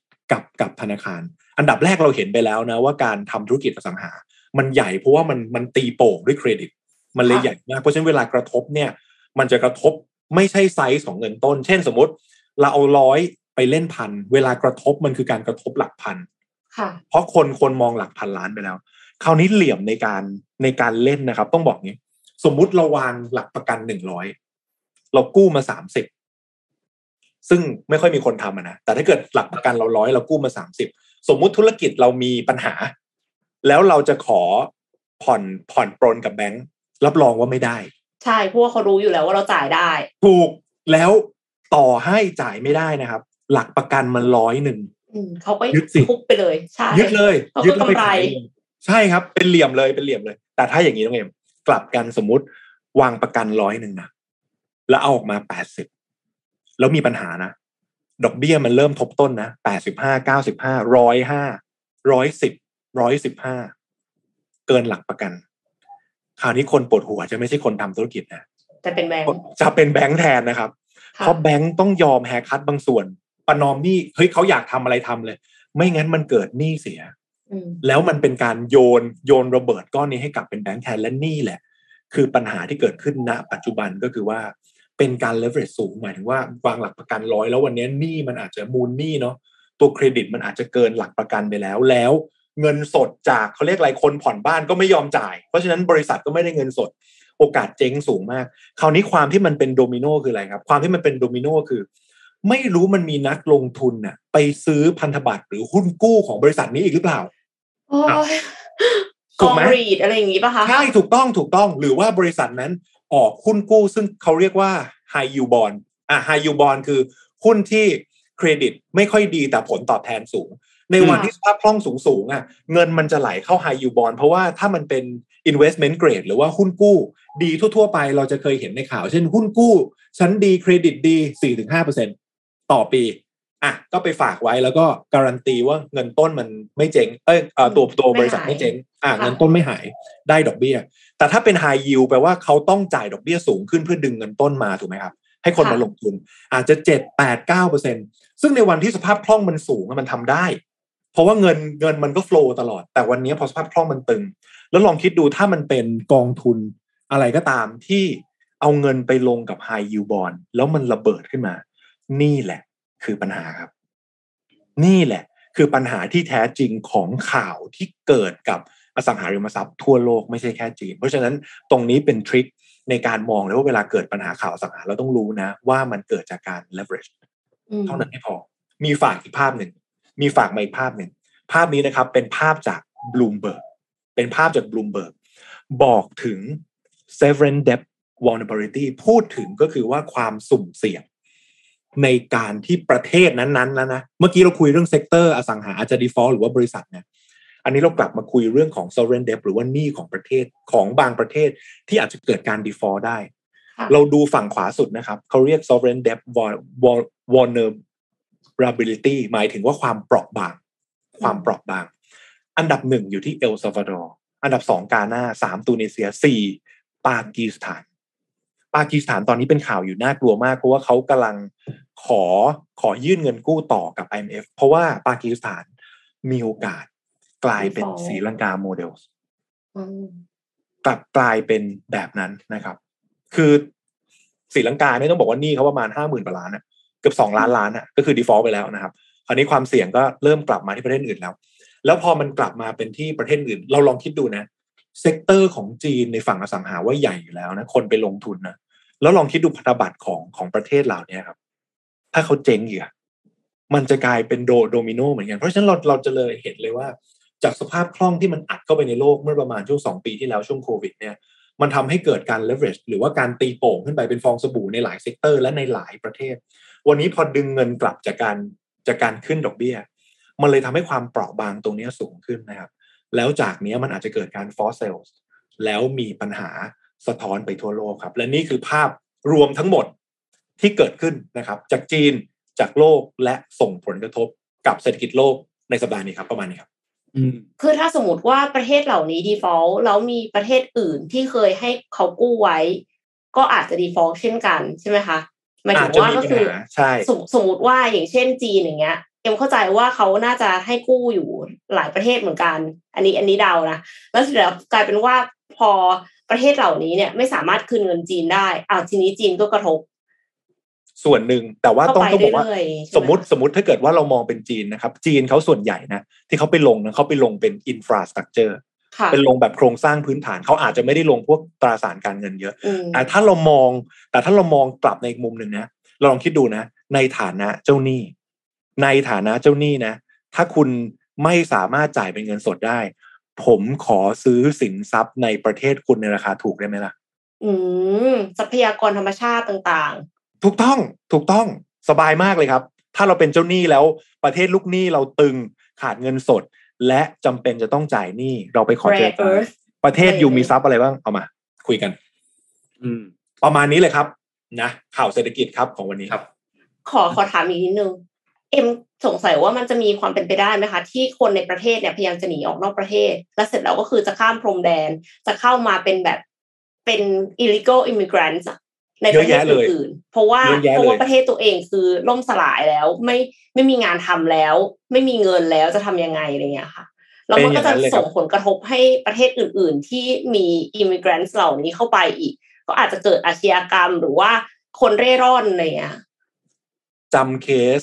กับธนาคารอันดับแรกเราเห็นไปแล้วนะว่าการทำธุรกิจอสังหามันใหญ่เพราะว่ามันตีโป่งด้วยเครดิตมันเลยใหญ่มากเพราะฉะนั้นเวลากระทบเนี่ยมันจะกระทบไม่ใช่ไซส์ของเงินต้นเช่นสมมติเราเอา100ไปเล่นพันเวลากระทบมันคือการกระทบหลักพันเพราะคนมองหลักพันล้านไปแล้วคราวนี้เหลี่ยมในการเล่นนะครับต้องบอกงี้สมมุติเราวางหลักประกัน100เรากู้มา30ซึ่งไม่ค่อยมีคนทำนะแต่ถ้าเกิดหลักประกันเรา100เรากู้มา30สมมุติธุรกิจเรามีปัญหาแล้วเราจะขอผ่อนปรนกับแบงค์รับรองว่าไม่ได้ใช่เพราะว่าเขารู้อยู่แล้วว่าเราจ่ายได้ถูกแล้วต่อให้จ่ายไม่ได้นะครับหลักประกันมัน100นึงเขาก็ยึดทุบไปเลยใช่ยึดเลยยึดกำไรใช่ครับเป็นเหลี่ยมเลยแต่ถ้าอย่างนี้ต้องเอ็มกลับกันสมมุติวางประกัน100นะแล้วเอาออกมา80แล้วมีปัญหานะดอกเบี้ยมันเริ่มทบต้นนะ85 95 105 110 115เกินหลักประกันคราวนี้คนปวดหัวจะไม่ใช่คนทำธุรกิจนะจะเป็นแบงค์แทนนะครับเพราะแบงค์ต้องยอมแฮกคัทบางส่วนประนอมหนี้เฮ้ยเขาอยากทำอะไรทำเลยไม่งั้นมันเกิดหนี้เสียแล้วมันเป็นการโยนระเบิดก้อนนี้ให้กลับเป็นแบงค์แทนและนี่แหละคือปัญหาที่เกิดขึ้นณปัจจุบันก็คือว่าเป็นการ leverage สูงหมายถึงว่าวางหลักประกัน100แล้ววันนี้หนี้มันอาจจะมูลหนี้เนาะตัวเครดิตมันอาจจะเกินหลักประกันไปแล้วเงินสดจากเขาเรียกอะไรคนผ่อนบ้านก็ไม่ยอมจ่ายเพราะฉะนั้นบริษัทก็ไม่ได้เงินสดโอกาสเจ๊งสูงมากคราวนี้ความที่มันเป็นโดมิโนคืออะไรครับความที่มันเป็นโดมิโนคือ ไม่รู้มันมีนักลงทุนน่ะไปซื้อพันธบัตรหรือหุ้นกู้ของบริษัทนี้อีกหรือเปล่าถูกไหมอะไรอย่างงี้ป่ะคะใช่ถูกต้องหรือว่าบริษัทนั้นออกหุ้นกู้ซึ่งเขาเรียกว่า high yield bond high yield bond คือหุ้นที่เครดิตไม่ค่อยดีแต่ผลตอบแทนสูงในวันที่สภาพคล่องสูงอ่ะเงินมันจะไหลเข้า high yield bond เพราะว่าถ้ามันเป็น investment grade หรือว่าหุ้นกู้ดีทั่วไปเราจะเคยเห็นในข่าวเช่นหุ้นกู้ชั้นดีเครดิตดี 4-5% ต่อปีอ่ะก็ไปฝากไว้แล้วก็การันตีว่าเงินต้นมันไม่เจ๊งตัวบริษัทไม่เจ๊งเงินต้นไม่หายได้ดอกเบี้ยแต่ถ้าเป็น high yield แปลว่าเขาต้องจ่ายดอกเบี้ยสูงขึ้นเพื่อดึงเงินต้นมาถูกไหมครับให้คนมาลงทุนอาจจะ 7-8-9% ซึ่งในวันที่สภาพคล่องมันสูงมันทำได้เพราะว่าเงินมันก็โฟลว์ตลอดแต่วันนี้พอสภาพคล่องมันตึงแล้วลองคิดดูถ้ามันเป็นกองทุนอะไรก็ตามที่เอาเงินไปลงกับ high yield bond แล้วมันระเบิดขึ้นมานี่แหละคือปัญหาครับนี่แหละคือปัญหาที่แท้จริงของข่าวที่เกิดกับอสังหาริมทรัพย์ทั่วโลกไม่ใช่แค่จีนเพราะฉะนั้นตรงนี้เป็นทริคในการมองเลยว่าเวลาเกิดปัญหาข่าวอสังหาเราต้องรู้นะว่ามันเกิดจากการ leverage เท่านั้นไม่พอมีฝากอีกภาพหนึ่งมีฝากมาอีกภาพหนึ่งภาพนี้นะครับเป็นภาพจาก Bloomberg บอกถึง sovereign debt vulnerability พูดถึงก็คือว่าความสุ่มเสี่ยงในการที่ประเทศนั้นๆแล้วนะเมื่อกี้เราคุยเรื่องเซกเตอร์อสังหาอาจจะ default หรือว่าบริษัทเนี่ยอันนี้เรากลับมาคุยเรื่องของ sovereign debt หรือว่าหนี้ของประเทศของบางประเทศที่อาจจะเกิดการ default ได้เราดูฝั่งขวาสุดนะครับเขาเรียก sovereign debt vulnerability หมายถึงว่าความเปราะบางอันดับ1อยู่ที่เอลซัลวาดอร์อันดับ2กาน่า3ตูนิเซีย4ปากีสถานตอนนี้เป็นข่าวอยู่น่ากลัวมากเพราะว่าเขากำลังขอยื่นเงินกู้ต่อกับ IMF เพราะว่าปากีสถานมีโอกาสกลายเป็นศรีลังกาโมเดลกลายเป็นแบบนั้นนะครับคือศรีลังกาเนี่ยต้องบอกว่าหนี้เขาประมาณ 50,000 กว่าล้านน่ะเกือบ2ล้านล้านน่ะก็คือ default ไปแล้วนะครับคราวนี้ความเสี่ยงก็เริ่มกลับมาที่ประเทศอื่นแล้วพอมันกลับมาเป็นที่ประเทศอื่นเราลองคิดดูนะเซกเตอร์ของจีนในฝั่งอสังหาว่าใหญ่อยู่แล้วนะคนไปลงทุนนะแล้วลองคิดดูพันธบัตรของประเทศเหล่านี้ครับถ้าเขาเจ๊งอีกมันจะกลายเป็นโดมิโนเหมือนกันเพราะฉะนั้นเราจะเลยเห็นเลยว่าจากสภาพคล่องที่มันอัดเข้าไปในโลกเมื่อประมาณช่วง2ปีที่แล้วช่วงโควิดเนี่ยมันทำให้เกิดการ leverage หรือว่าการตีโป่งขึ้นไปเป็นฟองสบู่ในหลายเซกเตอร์และในหลายประเทศวันนี้พอดึงเงินกลับจากการขึ้นดอกเบี้ยมันเลยทำให้ความเปราะบางตรงนี้สูงขึ้นนะครับแล้วจากนี้มันอาจจะเกิดการ force sales แล้วมีปัญหาสะท้อนไปทั่วโลกครับและนี่คือภาพรวมทั้งหมดที่เกิดขึ้นนะครับจากจีนจากโลกและส่งผลกระทบกับเศรษฐกิจโลกในสัปดาห์นี้ครับประมาณนี้ครับคือถ้าสมมติว่าประเทศเหล่านี้ default แล้วมีประเทศอื่นที่เคยให้เขากู้ไว้ก็อาจจะ default เช่นกันใช่ไหมคะหมายถึงว่าก็คือสมมติว่าอย่างเช่นจีนอย่างเงี้ยเอ็มเข้าใจว่าเขาน่าจะให้กู้อยู่หลายประเทศเหมือนกันอันนี้เดานะแล้วเดี๋ยวกลายเป็นว่าพอประเทศเหล่านี้เนี่ยไม่สามารถคืนเงินจีนได้อ้าวทีนี้จีนก็กระทบส่วนหนึ่งแต่ว่าต้องบอกว่าสมมติถ้าเกิดว่าเรามองเป็นจีนนะครับจีนเขาส่วนใหญ่นะที่เขาไปลงนะเขาไปลงเป็น infrastructure เป็นลงแบบโครงสร้างพื้นฐานเขาอาจจะไม่ได้ลงพวกตราสารการเงินเยอะแต่ถ้าเรามองกลับในอีกมุมนึงนะเราลองคิดดูนะในฐานะเจ้าหนี้นะถ้าคุณไม่สามารถจ่ายเป็นเงินสดได้ผมขอซื้อสินทรัพย์ในประเทศคุณในราคาถูกได้ไหมล่ะทรัพยากรธรรมชาติต่างๆถูกต้องสบายมากเลยครับถ้าเราเป็นเจ้าหนี้แล้วประเทศลูกหนี้เราตึงขาดเงินสดและจำเป็นจะต้องจ่ายหนี้เราไปขอเจอประเทศอยู่มีทรัพย์อะไรบ้างเอามาคุยกันประมาณนี้เลยครับนะข่าวเศรษฐกิจครับของวันนี้ครับขอถามอีกนิดนึงเอ็มสงสัยว่ามันจะมีความเป็นไปได้ไหมคะที่คนในประเทศเนี่ยพยายามจะหนีออกนอกประเทศแล้วเสร็จแล้วก็คือจะข้ามพรมแดนจะเข้ามาเป็นแบบเป็น illegal immigrants ในประเทศอื่นๆเพราะว่าประเทศตัวเองคือล่มสลายแล้วไม่มีงานทำแล้วไม่มีเงินแล้วจะทำยังไงอะไรเงี้ยค่ะแล้วมันก็จะส่งผลกระทบให้ประเทศอื่นๆที่มี immigrants เหล่านี้เข้าไปอีกก็อาจจะเกิดอาชญากรรมหรือว่าคนเร่ร่อนอะไรเงี้ยจำเคส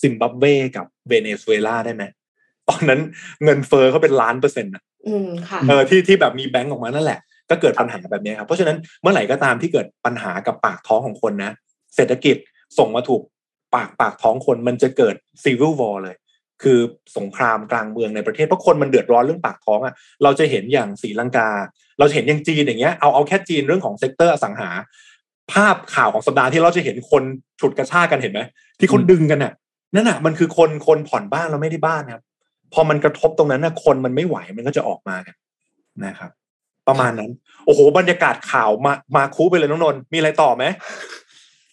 ซิมบับเวกับเวเนซุเอลาได้ไหมตอนนั้นเงินเฟ้อเขาเป็น1,000,000%นะที่แบบมีแบงก์ออกมานั่นแหละก็เกิดปัญหาแบบนี้ครับเพราะฉะนั้นเมื่อไหร่ก็ตามที่เกิดปัญหากับปากท้องของคนนะเศรษฐกิจส่งมาถูก ปากท้องคนมันจะเกิด civil war เลยคือสงครามกลางเมืองในประเทศเพราะคนมันเดือดร้อนเรื่องปากท้องอ่ะเราจะเห็นอย่างศรีลังกาเราจะเห็นอย่างจีนอย่างเงี้ยเอาแค่จีนเรื่องของเซกเตอร์อสังหาภาพข่าวของสัปดาห์ที่เราจะเห็นคนฉุดกระชากกันเห็นไหมที่คนดึงกันน่ะนั่นน่ะมันคือคนผ่อนบ้านแล้วไม่ได้บ้านครับพอมันกระทบตรงนั้นน่ะคนมันไม่ไหวมันก็จะออกมากันนะครับประมาณนั้นโอ้โหบรรยากาศข่าวมาคูไปเลยน้องนนท์มีอะไรต่อไหม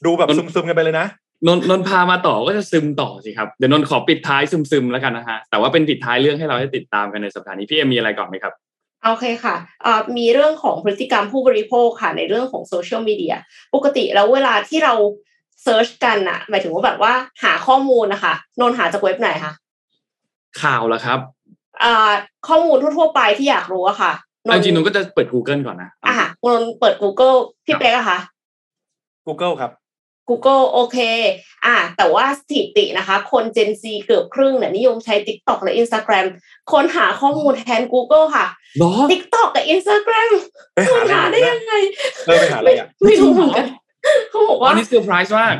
ดูแบบซึมๆกันไปเลยนะนนท์พามาต่อก็จะซึมต่อสิครับเดี๋ยวนนท์ขอปิดท้ายซึมๆแล้วกันนะฮะแต่ว่าเป็นปิดท้ายเรื่องให้เราได้ติดตามกันในสัปดาห์นี้พี่เอ็มมีอะไรก่อนไหมครับโอเคค่ะมีเรื่องของพฤติกรรมผู้บริโภคค่ะในเรื่องของโซเชียลมีเดียปกติแล้วเวลาที่เราเซิร์ชกันน่ะหมายถึงว่าแบบว่าหาข้อมูลนะคะนนท์หาจากเว็บไหนคะข่าวเหรอครับข้อมูลทั่วๆไปที่อยากรู้อะค่ะจริงๆนนท์ก็จะเปิด Google ก่อนนะนนท์เปิด Google พี่เป๊กอะคะ Google ครับGoogle โอเคแต่ว่าสถิตินะคะคน Gen Z เกือบครึ่งเนี่ยนิยมใช้ TikTok และ Instagram คนหาข้อมูลแทน Google ค่ะ TikTok กับ Instagram คุณหาได้ยังไงไปหาอะไรอ่ะไม่รู้เหมือนกันเขาบอกว่าอันนี้เซอร์ไพรส์มาก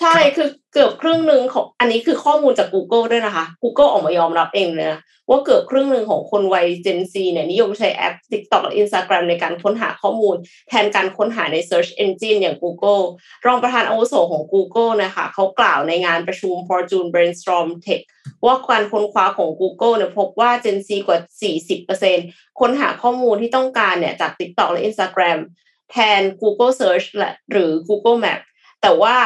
ใช่คือเกือบครึ่งนึงของอันนี้คือข้อมูลจาก Google ด้วยนะคะ Google ออกมายอมรับเองเลยนะว่าเกือบครึ่งนึงของคนวัย Gen Z เนี่ยนิยมใช้แอป TikTok และ Instagram ในการค้นหาข้อมูลแทนการค้นหาใน Search Engine อย่าง Google รองประธานอาวุโสของ Google นะคะเขากล่าวในงานประชุม Fortune Brainstorm Tech ว่าการค้นคว้าของ Google เนี่ยพบว่า Gen Z กว่า 40% ค้นหาข้อมูลที่ต้องการเนี่ยจาก TikTok และ Instagram แทน Google Search และหรือ Google Map แต่ว่า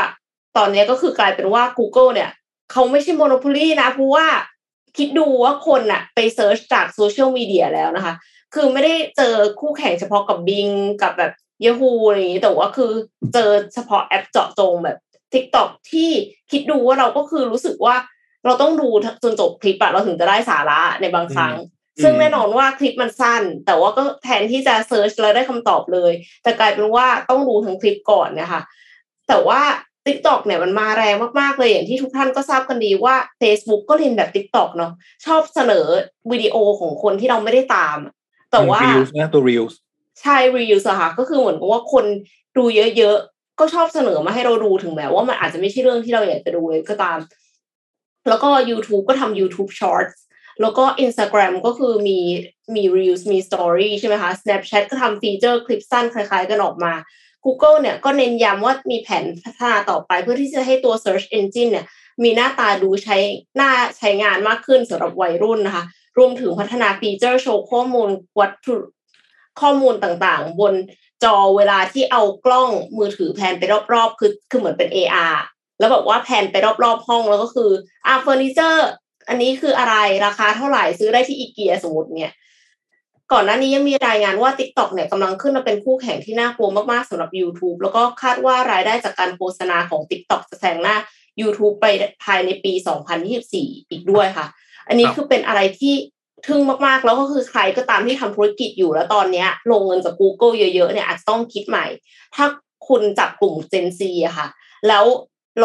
ตอนนี้ก็คือกลายเป็นว่า Google เนี่ยเขาไม่ใช่ monopoly นะเพราะว่าคิดดูว่าคนน่ะไปเซิร์ชจากโซเชียลมีเดียแล้วนะคะคือไม่ได้เจอคู่แข่งเฉพาะกับ Bing กับแบบ Yahoo อะไรอย่างนี้แต่ว่าคือเจอเฉพาะแอปเจาะจงแบบ TikTok ที่คิดดูว่าเราก็คือรู้สึกว่าเราต้องดูจนจบคลิปอะเราถึงจะได้สาระในบางครั้งซึ่งแน่นอนว่าคลิปมันสั้นแต่ว่าก็แทนที่จะเซิร์ชแล้วได้คำตอบเลยแต่กลายเป็นว่าต้องดูทั้งคลิปก่อนนะคะแต่ว่าTikTok เนี่ยมันมาแรงมากๆเลยอย่างที่ทุกท่านก็ทราบกันดีว่า Facebook ก็เรียนแบบ TikTok เนาะชอบเสนอวิดีโอของคนที่เราไม่ได้ตามแต่ว่า Reels นะตัว Reels ใช่ Reels อะค่ะก็คือเหมือนกับว่าคนดูเยอะๆก็ชอบเสนอมาให้เราดูถึงแม้ว่ามันอาจจะไม่ใช่เรื่องที่เราอยากจะดูเลยก็ตามแล้วก็ YouTube ก็ทำ YouTube Shorts แล้วก็ Instagram ก็คือมี Reels มี Story ใช่ไหมคะ Snapchat ก็ทำฟีเจอร์คลิปสั้นคล้ายๆกันออกมาGoogle เนี่ยก็เน้นย้ำว่ามีแผนพัฒนาต่อไปเพื่อที่จะให้ตัว Search Engine เนี่ยมีหน้าตาดูใช้งานมากขึ้นสำหรับวัยรุ่นนะคะรวมถึงพัฒนาฟีเจอร์โชว์ข้อมูลวัตถุข้อมูลต่างๆบนจอเวลาที่เอากล้องมือถือแพนไปรอบๆคือเหมือนเป็น AR แล้วบอกว่าแพนไปรอบๆห้องแล้วก็คือเฟอร์นิเจอร์อันนี้คืออะไรราคาเท่าไหร่ซื้อได้ที่อีเกียสมมุติเนี่ยก่อนหน้านี้ยังมีรายงานว่า TikTok เนี่ยกำลังขึ้นมาเป็นคู่แข่งที่น่ากลัวมากๆสำหรับ YouTube แล้วก็คาดว่ารายได้จากการโฆษณาของ TikTok จะแซงหน้า YouTube ไปภายในปี 2024 อีกด้วยค่ะอันนี้คือเป็นอะไรที่ทึ่งมากๆแล้วก็คือใครก็ตามที่ทำธุรกิจอยู่แล้วตอนนี้ลงเงินกับ Google เยอะๆเนี่ยอาจจะต้องคิดใหม่ถ้าคุณจับกลุ่ม Gen Z อะค่ะแล้ว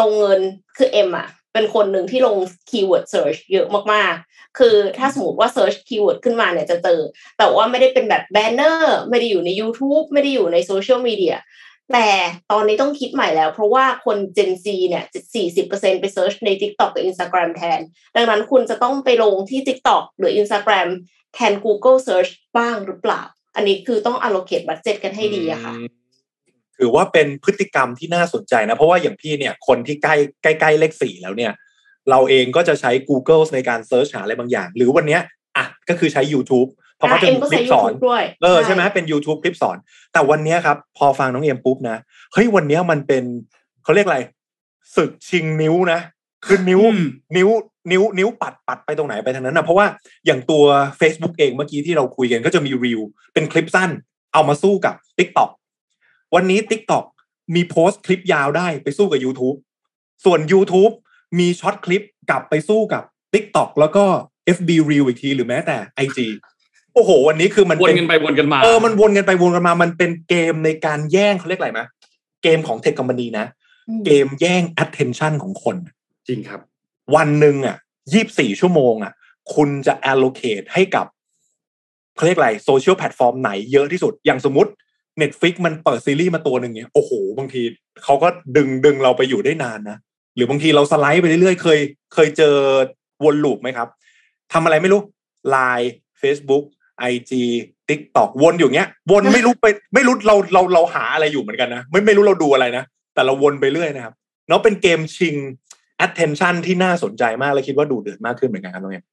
ลงเงินคือ M อะเป็นคนหนึ่งที่ลงคีย์เวิร์ดเซิร์ชเยอะมากๆคือถ้าสมมติว่าเซิร์ชคีย์เวิร์ดขึ้นมาเนี่ยจะเจอแต่ว่าไม่ได้เป็นแบบแบนเนอร์ไม่ได้อยู่ใน YouTube ไม่ได้อยู่ในโซเชียลมีเดียแต่ตอนนี้ต้องคิดใหม่แล้วเพราะว่าคน Gen Z เนี่ย 40% ไปเซิร์ชใน TikTok กับ Instagram แทนดังนั้นคุณจะต้องไปลงที่ TikTok หรือ Instagram แทน Google Search บ้างหรือเปล่าอันนี้คือต้อง allocate budget กันให้ดีอะค่ะถือว่าเป็นพฤติกรรมที่น่าสนใจนะเพราะว่าอย่างพี่เนี่ยคนที่ใกล้เลข4แล้วเนี่ยเราเองก็จะใช้ Google ในการเซิร์ชหาอะไรบางอย่างหรือวันเนี้ยก็คือใช้ YouTube เพราะว่าเป็นคลิปสอนใช่มั้ยเป็น YouTube คลิปสอนแต่วันเนี้ยครับพอฟังน้องเอมปุ๊บนะเฮ้ยวันเนี้ยมันเป็นเค้าเรียกอะไรศึกชิงนิ้วนะคือนิ้วปัดไปตรงไหนไปทางนั้นนะเพราะว่าอย่างตัว Facebook เองเมื่อกี้ที่เราคุยกันก็จะมีรีลเป็นคลิปสั้นเอามาสู้กับ TikTokวันนี้ TikTok มีโพสต์คลิปยาวได้ไปสู้กับ YouTube ส่วน YouTube มีช็อตคลิปกลับไปสู้กับ TikTok แล้วก็ FB Reel อีกทีหรือแม้แต่ IG โอ้โหวันนี้คือมันวนกันไปวนกันมามันวนกันไปวนกันมามันเป็นเกมในการแย่งเขาเรียกอะไรมั้ยเกมของ Tech Company นะเกมแย่ง attention ของคนจริงครับวันนึง24ชั่วโมงคุณจะ allocate ให้กับเขาเรียกอะไร social platform ไหนเยอะที่สุดอย่างสมมุติNetflix มันเปิดซีรีส์มาตัวนึงเนี่ยโอ้โหบางทีเขาก็ดึงเราไปอยู่ได้นานนะ รือบางทีเราสไลด์ไปเรื่อยๆเคยเจอวนลูปไหมครับทำอะไรไม่รู้ LINE Facebook IG TikTok วนอยู่เงี้ยวนไม่รู้ไปไม่รู้เราหาอะไรอยู่เหมือนกันนะไม่รู้เราดูอะไรนะแต่เราวนไปเรื่อยนะครับเนาะเป็นเกมชิง attention ที่น่าสนใจมากเลยคิดว่าดูเดือดมากขึ้นเหมือนกันครับน้องเอ็ม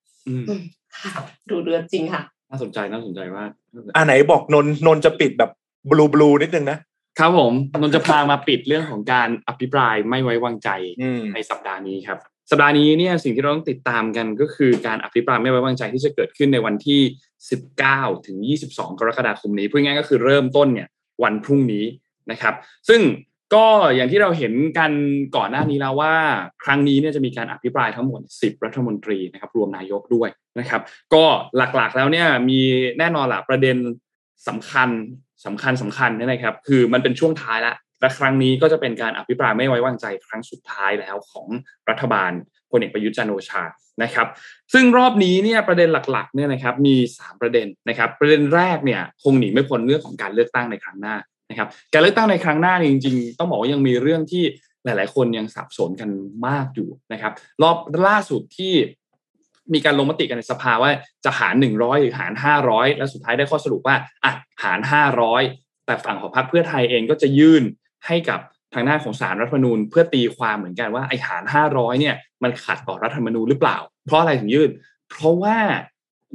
ดูเดือดจริงค่ะน่าสนใจมากอ่ะไหนบอกนนจะปิดแบบบลูนิดนึงนะครับผมนนจะพามาปิดเรื่องของการอภิปรายไม่ไว้วางใจในสัปดาห์นี้ครับสัปดาห์นี้เนี่ยสิ่งที่เราต้องติดตามกันก็คือการอภิปรายไม่ไว้วางใจที่จะเกิดขึ้นในวันที่19ถึง22กรกฎาคมนี้พูดง่ายก็คือเริ่มต้นเนี่ยวันพรุ่งนี้นะครับซึ่งก็อย่างที่เราเห็นกันก่อนหน้านี้แล้วว่าครั้งนี้เนี่ยจะมีการอภิปรายทั้งหมด10รัฐมนตรีนะครับรวมนายกด้วยนะครับก็หลักๆแล้วเนี่ยมีแน่นอนล่ะประเด็นสำคัญนะครับคือมันเป็นช่วงท้ายและครั้งนี้ก็จะเป็นการอภิปรายไม่ไว้วางใจครั้งสุดท้ายแล้วของรัฐบาลพลเอกประยุทธ์จันทร์โอชานะครับซึ่งรอบนี้เนี่ยประเด็นหลักๆเนี่ยนะครับมี3ประเด็นนะครับประเด็นแรกเนี่ยคงหนีไม่พ้นเรื่องของการเลือกตั้งในครั้งหน้านะครับการเลือกตั้งในครั้งหน้าเนี่ยจริงๆต้องบอกว่ายังมีเรื่องที่หลายๆคนยังสับสนกันมากอยู่นะครับรอบล่าสุดที่มีการลงมติกันในสภาว่าจะหาร100หรือหาร500แล้วสุดท้ายได้ข้อสรุปว่าอ่ะหาร500แต่ฝั่งของพรรคเพื่อไทยเองก็จะยื่นให้กับทางหน้าของศาลรัฐธรรมนูญเพื่อตีความเหมือนกันว่าไอ้หาร500เนี่ยมันขัดต่อรัฐธรรมนูญหรือเปล่าเพราะอะไรถึงยื่นเพราะว่า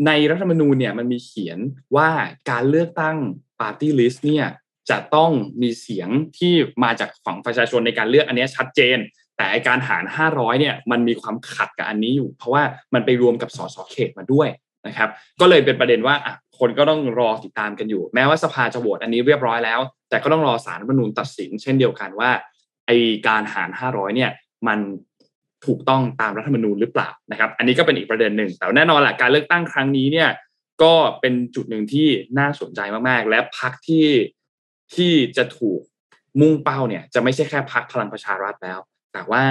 ในรัฐธรรมนูญเนี่ยมันมีเขียนว่าการเลือกตั้งปาร์ตี้ลิสต์เนี่ยจะต้องมีเสียงที่มาจากฝั่งประชาชนในการเลือกอันนี้ชัดเจนแต่การหาร500เนี่ยมันมีความขัดกับอันนี้อยู่เพราะว่ามันไปรวมกับสสเขตมาด้วยนะครับก็เลยเป็นประเด็นว่าคนก็ต้องรอติดตามกันอยู่แม้ว่าสภาจะโหวตอันนี้เรียบร้อยแล้วแต่ก็ต้องรอศาลรัฐธรรมนูญตัดสินเช่นเดียวกันว่าไอ้การหาร500เนี่ยมันถูกต้องตามรัฐธรรมนูญหรือเปล่านะครับอันนี้ก็เป็นอีกประเด็นหนึ่งแต่แน่นอนแหละการเลือกตั้งครั้งนี้เนี่ยก็เป็นจุดหนึ่งที่น่าสนใจมากๆและพรรคที่จะถูกมุ่งเป้าเนี่ยจะไม่ใช่แค่พรรคพลังประชารัฐแล้วแต่ว่า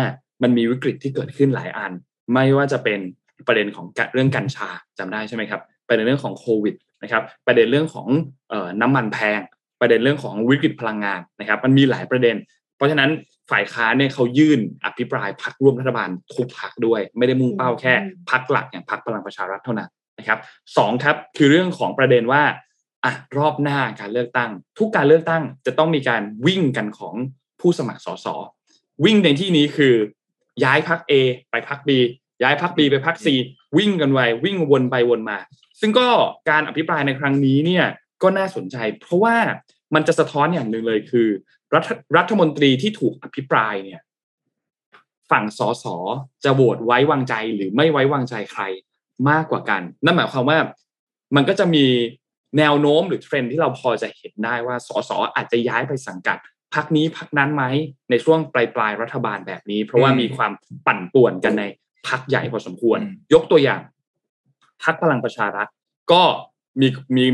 มันมีวิกฤตที่เกิดขึ้นหลายอันไม่ว่าจะเป็นประเด็นของเรื่องกัญชาจำได้ใช่ไหมครับประเด็นเรื่องของโควิดนะครับประเด็นเรื่องของน้ำมันแพงประเด็นเรื่องของวิกฤตพลังงานนะครับมันมีหลายประเด็นเพราะฉะนั้นฝ่ายค้านเนี่ยเขายื่นอภิปรายพรรคร่วมรัฐบาลทุกพรรคด้วยไม่ได้มุ่งเป้าแค่พรรคหลักอย่างพรรคพลังประชารัฐเท่านั้นนะครับ2ครับคือเรื่องของประเด็นว่ารอบหน้าการเลือกตั้งทุกการเลือกตั้งจะต้องมีการวิ่งกันของผู้สมัครสสวิ่งในที่นี้คือย้ายพรรค A ไปพรรค B ย้ายพรรค B ไปพรรค C วิ่งกันไว้วิ่งวนไปวนมาซึ่งก็การอภิปรายในครั้งนี้เนี่ยก็น่าสนใจเพราะว่ามันจะสะท้อนอย่างหนึ่งเลยคือรัฐมนตรีที่ถูกอภิปรายเนี่ยฝั่งสสจะโหวตไว้วางใจหรือไม่ไว้วางใจใครมากกว่ากันนั่นหมายความว่ามันก็จะมีแนวโน้มหรือเทรนด์ที่เราพอจะเห็นได้ว่าสสอาจจะย้ายไปสังกัดพรรคนี้พรรคนั้นไหมในช่วงปลายรัฐบาลแบบนี้เพราะว่ามีความปั่นป่วนกันในพรรคใหญ่พอสมควรยกตัวอย่างพรรคพลังประชารัฐก็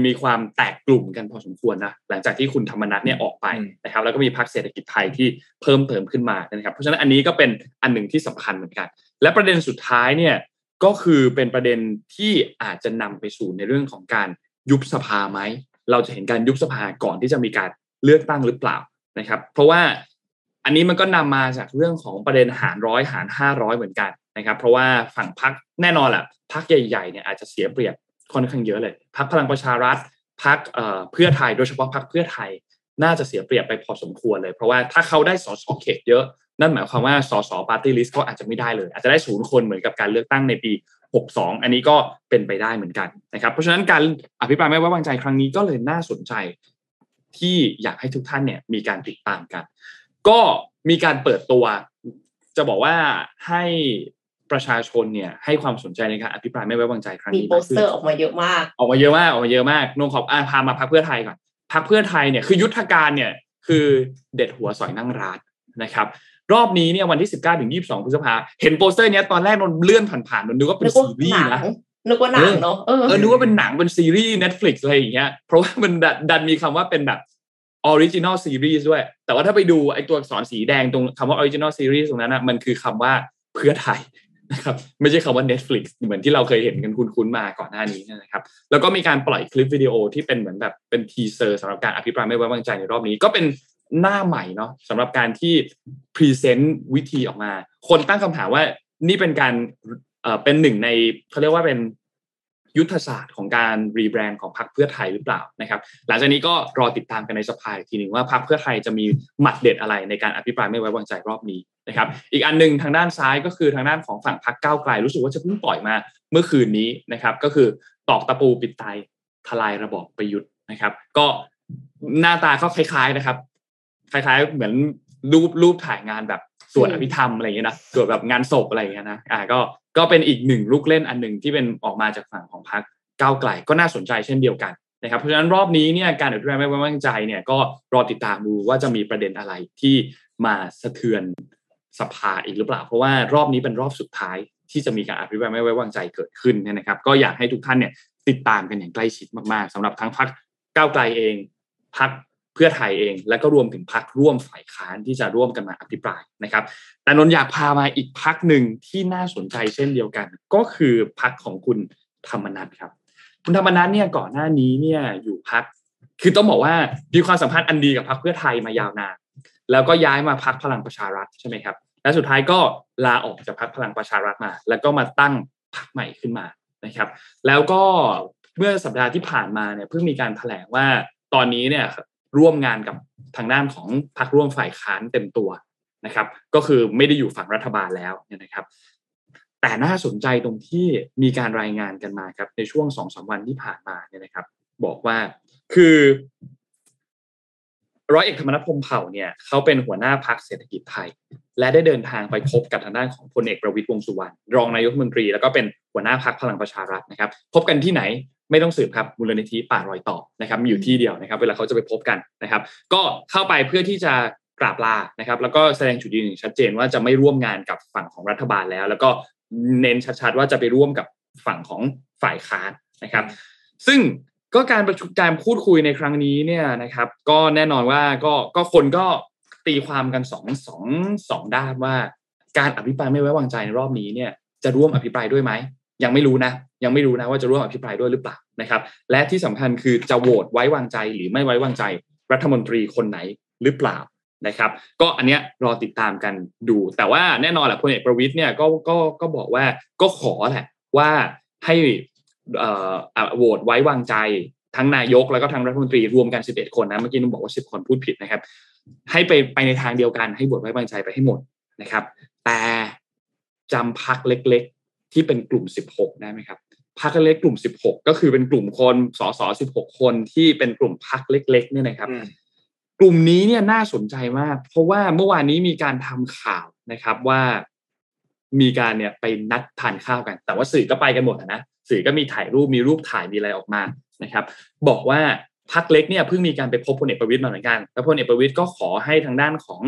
มีความแตกกลุ่มกันพอสมควรนะหลังจากที่คุณธรรมนัสเนี่ยออกไปนะครับแล้วก็มีพรรคเศรษฐกิจไทยที่เพิ่มเติมขึ้นมานะครับเพราะฉะนั้นอันนี้ก็เป็นอันหนึ่งที่สำคัญเหมือนกันและประเด็นสุดท้ายเนี่ยก็คือเป็นประเด็นที่อาจจะนำไปสู่ในเรื่องของการยุบสภาไหมเราจะเห็นการยุบสภาก่อนที่จะมีการเลือกตั้งหรือเปล่านะครับเพราะว่าอันนี้มันก็นำมาจากเรื่องของประเด็นหาร100หาร500เหมือนกันนะครับเพราะว่าฝั่งพรรคแน่นอนแหละพรรคใหญ่ๆเนี่ยอาจจะเสียเปรียบค่อนข้างเยอะเลยพรรคพลังประชารัฐพรรคเพื่อไทยโดยเฉพาะพรรคเพื่อไทยน่าจะเสียเปรียบไปพอสมควรเลยเพราะว่าถ้าเขาได้สสเขตเยอะนั่นหมายความว่าสสปาร์ตี้ลิสต์เขาอาจจะไม่ได้เลยอาจจะได้0คนเหมือนกับการเลือกตั้งในปี62อันนี้ก็เป็นไปได้เหมือนกันนะครับเพราะฉะนั้นการอภิปรายไม่ไว้วางใจครั้งนี้ก็เลยน่าสนใจที่อยากให้ทุกท่านเนี่ยมีการติดตามกันก็มีการเปิดตัวจะบอกว่าให้ประชาชนเนี่ยให้ความสนใจในการอภิปรายไม่ไว้วางใจครั้งนี้มีโปสเตอร์ออกมาเยอะมากน้องขอบพามาพรรคเพื่อไทยก่อนพรรคเพื่อไทยเนี่ยคือยุทธการเนี่ยคือเด็ดหัวสอยนั่งร้านนะครับรอบนี้เนี่ยวันที่19ถึง22พฤษภาคมเห็นโปสเตอร์เนี้ยตอนแรกนนเลื่อนผ่านๆนนนึกว่าเป็นซีรีส์นะนึกว่าหนังเนาะนึกว่าเป็นหนังเป็นซีรีส์ Netflix อะไรอย่างเงี้ยเพราะว่ามันดันมีคำว่าเป็นแบบ Original Series ด้วยแต่ว่าถ้าไปดูไอ้ตัวอักษรสีแดงตรงคำว่า Original Series ตรงนั้นนะมันคือคำว่าเพื่อไทยนะครับไม่ใช่คำว่า Netflix เหมือนที่เราเคยเห็นกันคุ้นๆมาก่อนหน้านี้นะครับแล้วก็มีการปล่อยคลิปวิดีโอที่เป็นเหมือนแบบเป็นทีเซอร์สำหรับการอภิปรายไม่ไว้วางใจในรอบนี้ก็เป็น หน้าใหม่เนาะสำหรับการที่พรีเซนต์วิธีออกมาคนตั้งคำถามว่านี่เป็นการเป็นหนึ่งในเขาเรียกว่าเป็นยุทธศาสตร์ของการรีแบรนด์ของพรรคเพื่อไทยหรือเปล่านะครับหลังจากนี้ก็รอติดตามกันในสภาอีกทีนึงว่าพรรคเพื่อไทยจะมีหมัดเด็ดอะไรในการอภิปรายไม่ไว้วางใจรอบนี้นะครับอีกอันนึงทางด้านซ้ายก็คือทางด้านของฝั่งพรรคก้าวไกลรู้สึกว่าจะเพิ่งปล่อยมาเมื่อคืนนี้นะครับก็คือตอกตะปูปิดตายทลายระบอบประยุทธ์นะครับก็หน้าตาก็คล้ายๆนะครับคล้ายๆเหมือนรูปถ่ายงานแบบสวดอภิธรรมอะไรอย่างเงี้ยนะสวดแบบงานศพอะไรอย่างเงี้ยนะก็เป็นอีกหนึ่งลูกเล่นอันหนึ่งที่เป็นออกมาจากฝั่งของพรรคก้าวไกลก็น่าสนใจเช่นเดียวกันนะครับเพราะฉะนั้นรอบนี้เนี่ยการอภิปรายไม่ไว้วางใจเนี่ยก็รอติดตามดูว่าจะมีประเด็นอะไรที่มาสะเทือนสภาอีกหรือเปล่าเพราะว่ารอบนี้เป็นรอบสุดท้ายที่จะมีการอภิปรายไม่ไว้วางใจเกิดขึ้นนะครับก็อยากให้ทุกท่านเนี่ยติดตามกันอย่างใกล้ชิดมากๆสำหรับทั้งพรรคก้าวไกลเองพรรคเพื่อไทยเองและก็รวมถึงพรรคร่วมฝ่ายค้านที่จะร่วมกันมาอภิปรายนะครับแต่นนท์อยากพามาอีกพรรคหนึ่งที่น่าสนใจเช่นเดียวกันก็คือพรรคของคุณธรรมนัสครับคุณธรรมนัสเนี่ยก่อนหน้านี้เนี่ยอยู่พรรคคือต้องบอกว่ามีความสัมพันธ์อันดีกับพรรคเพื่อไทยมายาวนานแล้วก็ย้ายมาพรรคพลังประชารัฐใช่ไหมครับและสุดท้ายก็ลาออกจากพรรคพลังประชารัฐมาแล้วก็มาตั้งพรรคใหม่ขึ้นมานะครับแล้วก็เมื่อสัปดาห์ที่ผ่านมาเนี่ยเพิ่งมีการแถลงว่าตอนนี้เนี่ยร่วมงานกับทางด้านของพรรคร่วมฝ่ายค้านเต็มตัวนะครับก็คือไม่ได้อยู่ฝั่งรัฐบาลแล้วนะครับแต่น่าสนใจตรงที่มีการรายงานกันมาครับในช่วง 2-3 วันที่ผ่านมาเนี่ยนะครับบอกว่าคือร้อยเอกธรรมนัสพรหมเผ่าเนี่ยเขาเป็นหัวหน้าพรรคเศรษฐกิจไทยและได้เดินทางไปพบกับทางด้านของพลเอกประวิตรวงษ์สุวรรณรองนายกรัฐมนตรีแล้วก็เป็นหัวหน้าพรรคพลังประชารัฐนะครับพบกันที่ไหนไม่ต้องสืบครับมูลนิธิป่ารอยต่อนะครับมีอยู่ที่เดียวนะครับเวลาเขาจะไปพบกันนะครับก็เข้าไปเพื่อที่จะกราบลานะครับแล้วก็แสดงจุดยืนอย่างชัดเจนว่าจะไม่ร่วมงานกับฝั่งของรัฐบาลแล้วแล้วก็เน้นชัดๆว่าจะไปร่วมกับฝั่งของฝ่ายค้านนะครับซึ่งก็การประชุมการพูดคุยในครั้งนี้เนี่ยนะครับก็แน่นอนว่าก็คนก็ตีความกันสองด้านว่าการอภิปรายไม่ไว้วางใจในรอบนี้เนี่ยจะร่วมอภิปรายด้วยไหมยังไม่รู้นะว่าจะร่วมอภิปรายด้วยหรือเปล่านะครับและที่สำคัญคือจะโหวตไว้วางใจหรือไม่ไว้วางใจรัฐมนตรีคนไหนหรือเปล่านะครับก็อันเนี้ยรอติดตามกันดูแต่ว่าแน่นอนแหละพลเอกประวิตรเนี่ยก็บอกว่าก็ขอแหละว่าให้โหวตไว้วางใจทั้งนายกแล้วก็ทั้งรัฐมนตรีรวมกัน11คนนะเมื่อกี้นุ่มบอกว่า10คนพูดผิดนะครับให้ไปในทางเดียวกันให้โหวตไว้วางใจไปให้หมดนะครับแต่จำพรรคเล็กๆที่เป็นกลุ่ม16ได้ไหมครับพรรคเล็กกลุ่ม16ก็คือเป็นกลุ่มคนสส16คนที่เป็นกลุ่มพรรคเล็กๆเนี่ยนะครับกลุ่มนี้เนี่ยน่าสนใจมากเพราะว่าเมื่อวานนี้มีการทำข่าวนะครับว่ามีการเนี่ยไปนัดทานข้าวกันแต่ว่าสื่อก็ไปกันหมดนะสื่อก็มีถ่ายรูปมีรูปถ่ายมีอะไรออกมานะครับบอกว่าพรรคเล็กเนี่ยเพิ่งมีการไปพบพลเอกประวิตรมาเหมือนกันแล้วพลเอกประวิตรก็ขอให้ทางด้านของ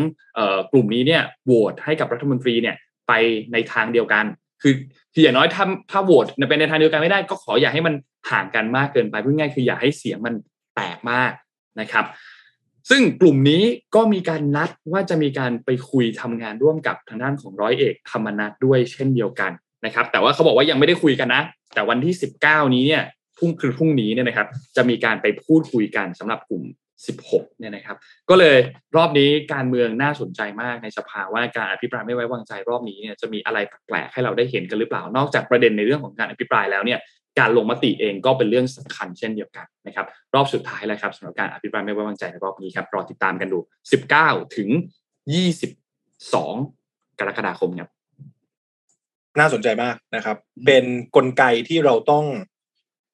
กลุ่มนี้เนี่ยโหวตให้กับรัฐมนตรีเนี่ยไปในทางเดียวกันคืออย่างน้อยถ้าโหวตเป็นในทางเดียวกันไม่ได้ก็ขออย่าให้มันห่างกันมากเกินไปพูดง่ายคืออย่าให้เสียงมันแตกมากนะครับซึ่งกลุ่มนี้ก็มีการนัดว่าจะมีการไปคุยทำงานร่วมกับทางด้านของร้อยเอกธรรมนัสด้วยเช่นเดียวกันนะครับแต่ว่าเขาบอกว่ายังไม่ได้คุยกันนะแต่วันที่19นี้เนี่ยพรุ่งนี้เนี่ยนะครับจะมีการไปพูดคุยกันสำหรับกลุ่ม16เนี่ยนะครับก็เลยรอบนี้การเมืองน่าสนใจมากในสภาว่าการอภิปรายไม่ไว้วางใจรอบนี้เนี่ยจะมีอะไรแปลกๆให้เราได้เห็นกันหรือเปล่านอกจากประเด็นในเรื่องของการอภิปรายแล้วเนี่ยการลงมติเองก็เป็นเรื่องสำคัญเช่นเดียวกันนะครับรอบสุดท้ายแล้วครับสำหรับการอภิปรายไม่ไว้วางใจในรอบนี้ครับรอติดตามกันดู19ถึง22กรกฎาคมครับน่าสนใจมากนะครับเป็นกลไกที่เราต้อง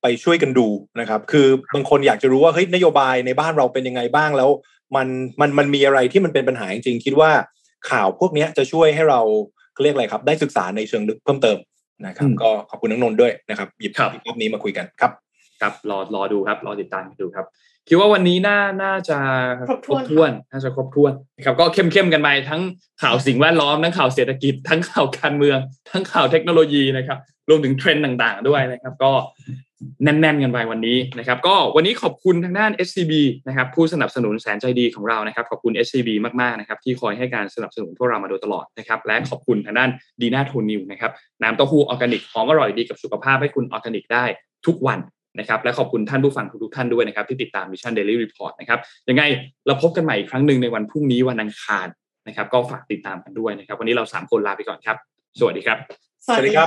ไปช่วยกันดูนะครับคือบางคนอยากจะรู้ว่าเฮ้ยนโยบายในบ้านเราเป็นยังไงบ้างแล้วมันมีอะไรที่มันเป็นปัญหาจริงๆคิดว่าข่าวพวกนี้จะช่วยให้เราเรียกอะไรครับได้ศึกษาในเชิงลึกเพิ่มเติมนะครับก็ขอบคุณน้องนนท์ด้วยนะครับหยิบข่าวอีกรอบนี้มาคุยกันครับครับรอดูครับรอติดตามดูครับคิดว่าวันนี้น่าจะครบถ้วนน่าจะครบถ้วนนะครับก็เข้มกันไปทั้งข่าวสิ่งแวดล้อมทั้งข่าวเศรษฐกิจทั้งข่าวการเมืองทั้งข่าวเทคโนโลยีนะครับรวมถึงเทรนด์ต่างๆด้วยนะครับก็แน่นๆกันไปวันนี้นะครับก็วันนี้ขอบคุณทางด้าน SCB นะครับผู้สนับสนุนแสนใจดีของเรานะครับขอบคุณ SCB มากๆนะครับที่คอยให้การสนับสนุนพวกเรามาโดยตลอดนะครับและขอบคุณทางด้านดีน่าโทนิวนะครับน้ำเต้าหู้ออร์แกนิกหอมอร่อยดีกับสุขภาพให้คุณออร์แกนิกได้ทุกวัน นะครับและขอบคุณท่านผู้ฟังทุกท่านด้วยนะครับที่ติดตาม Mission Daily Report นะครับยังไงเราพบกันใหม่อีกครั้งนึงในวันพรุ่งนี้วันอังคารนะครับก็ฝากติดตามกันด้วยนะครับวันนี้เรา3คนลาไปก่อนครับสวัสดีครับสวัสดีค่ะ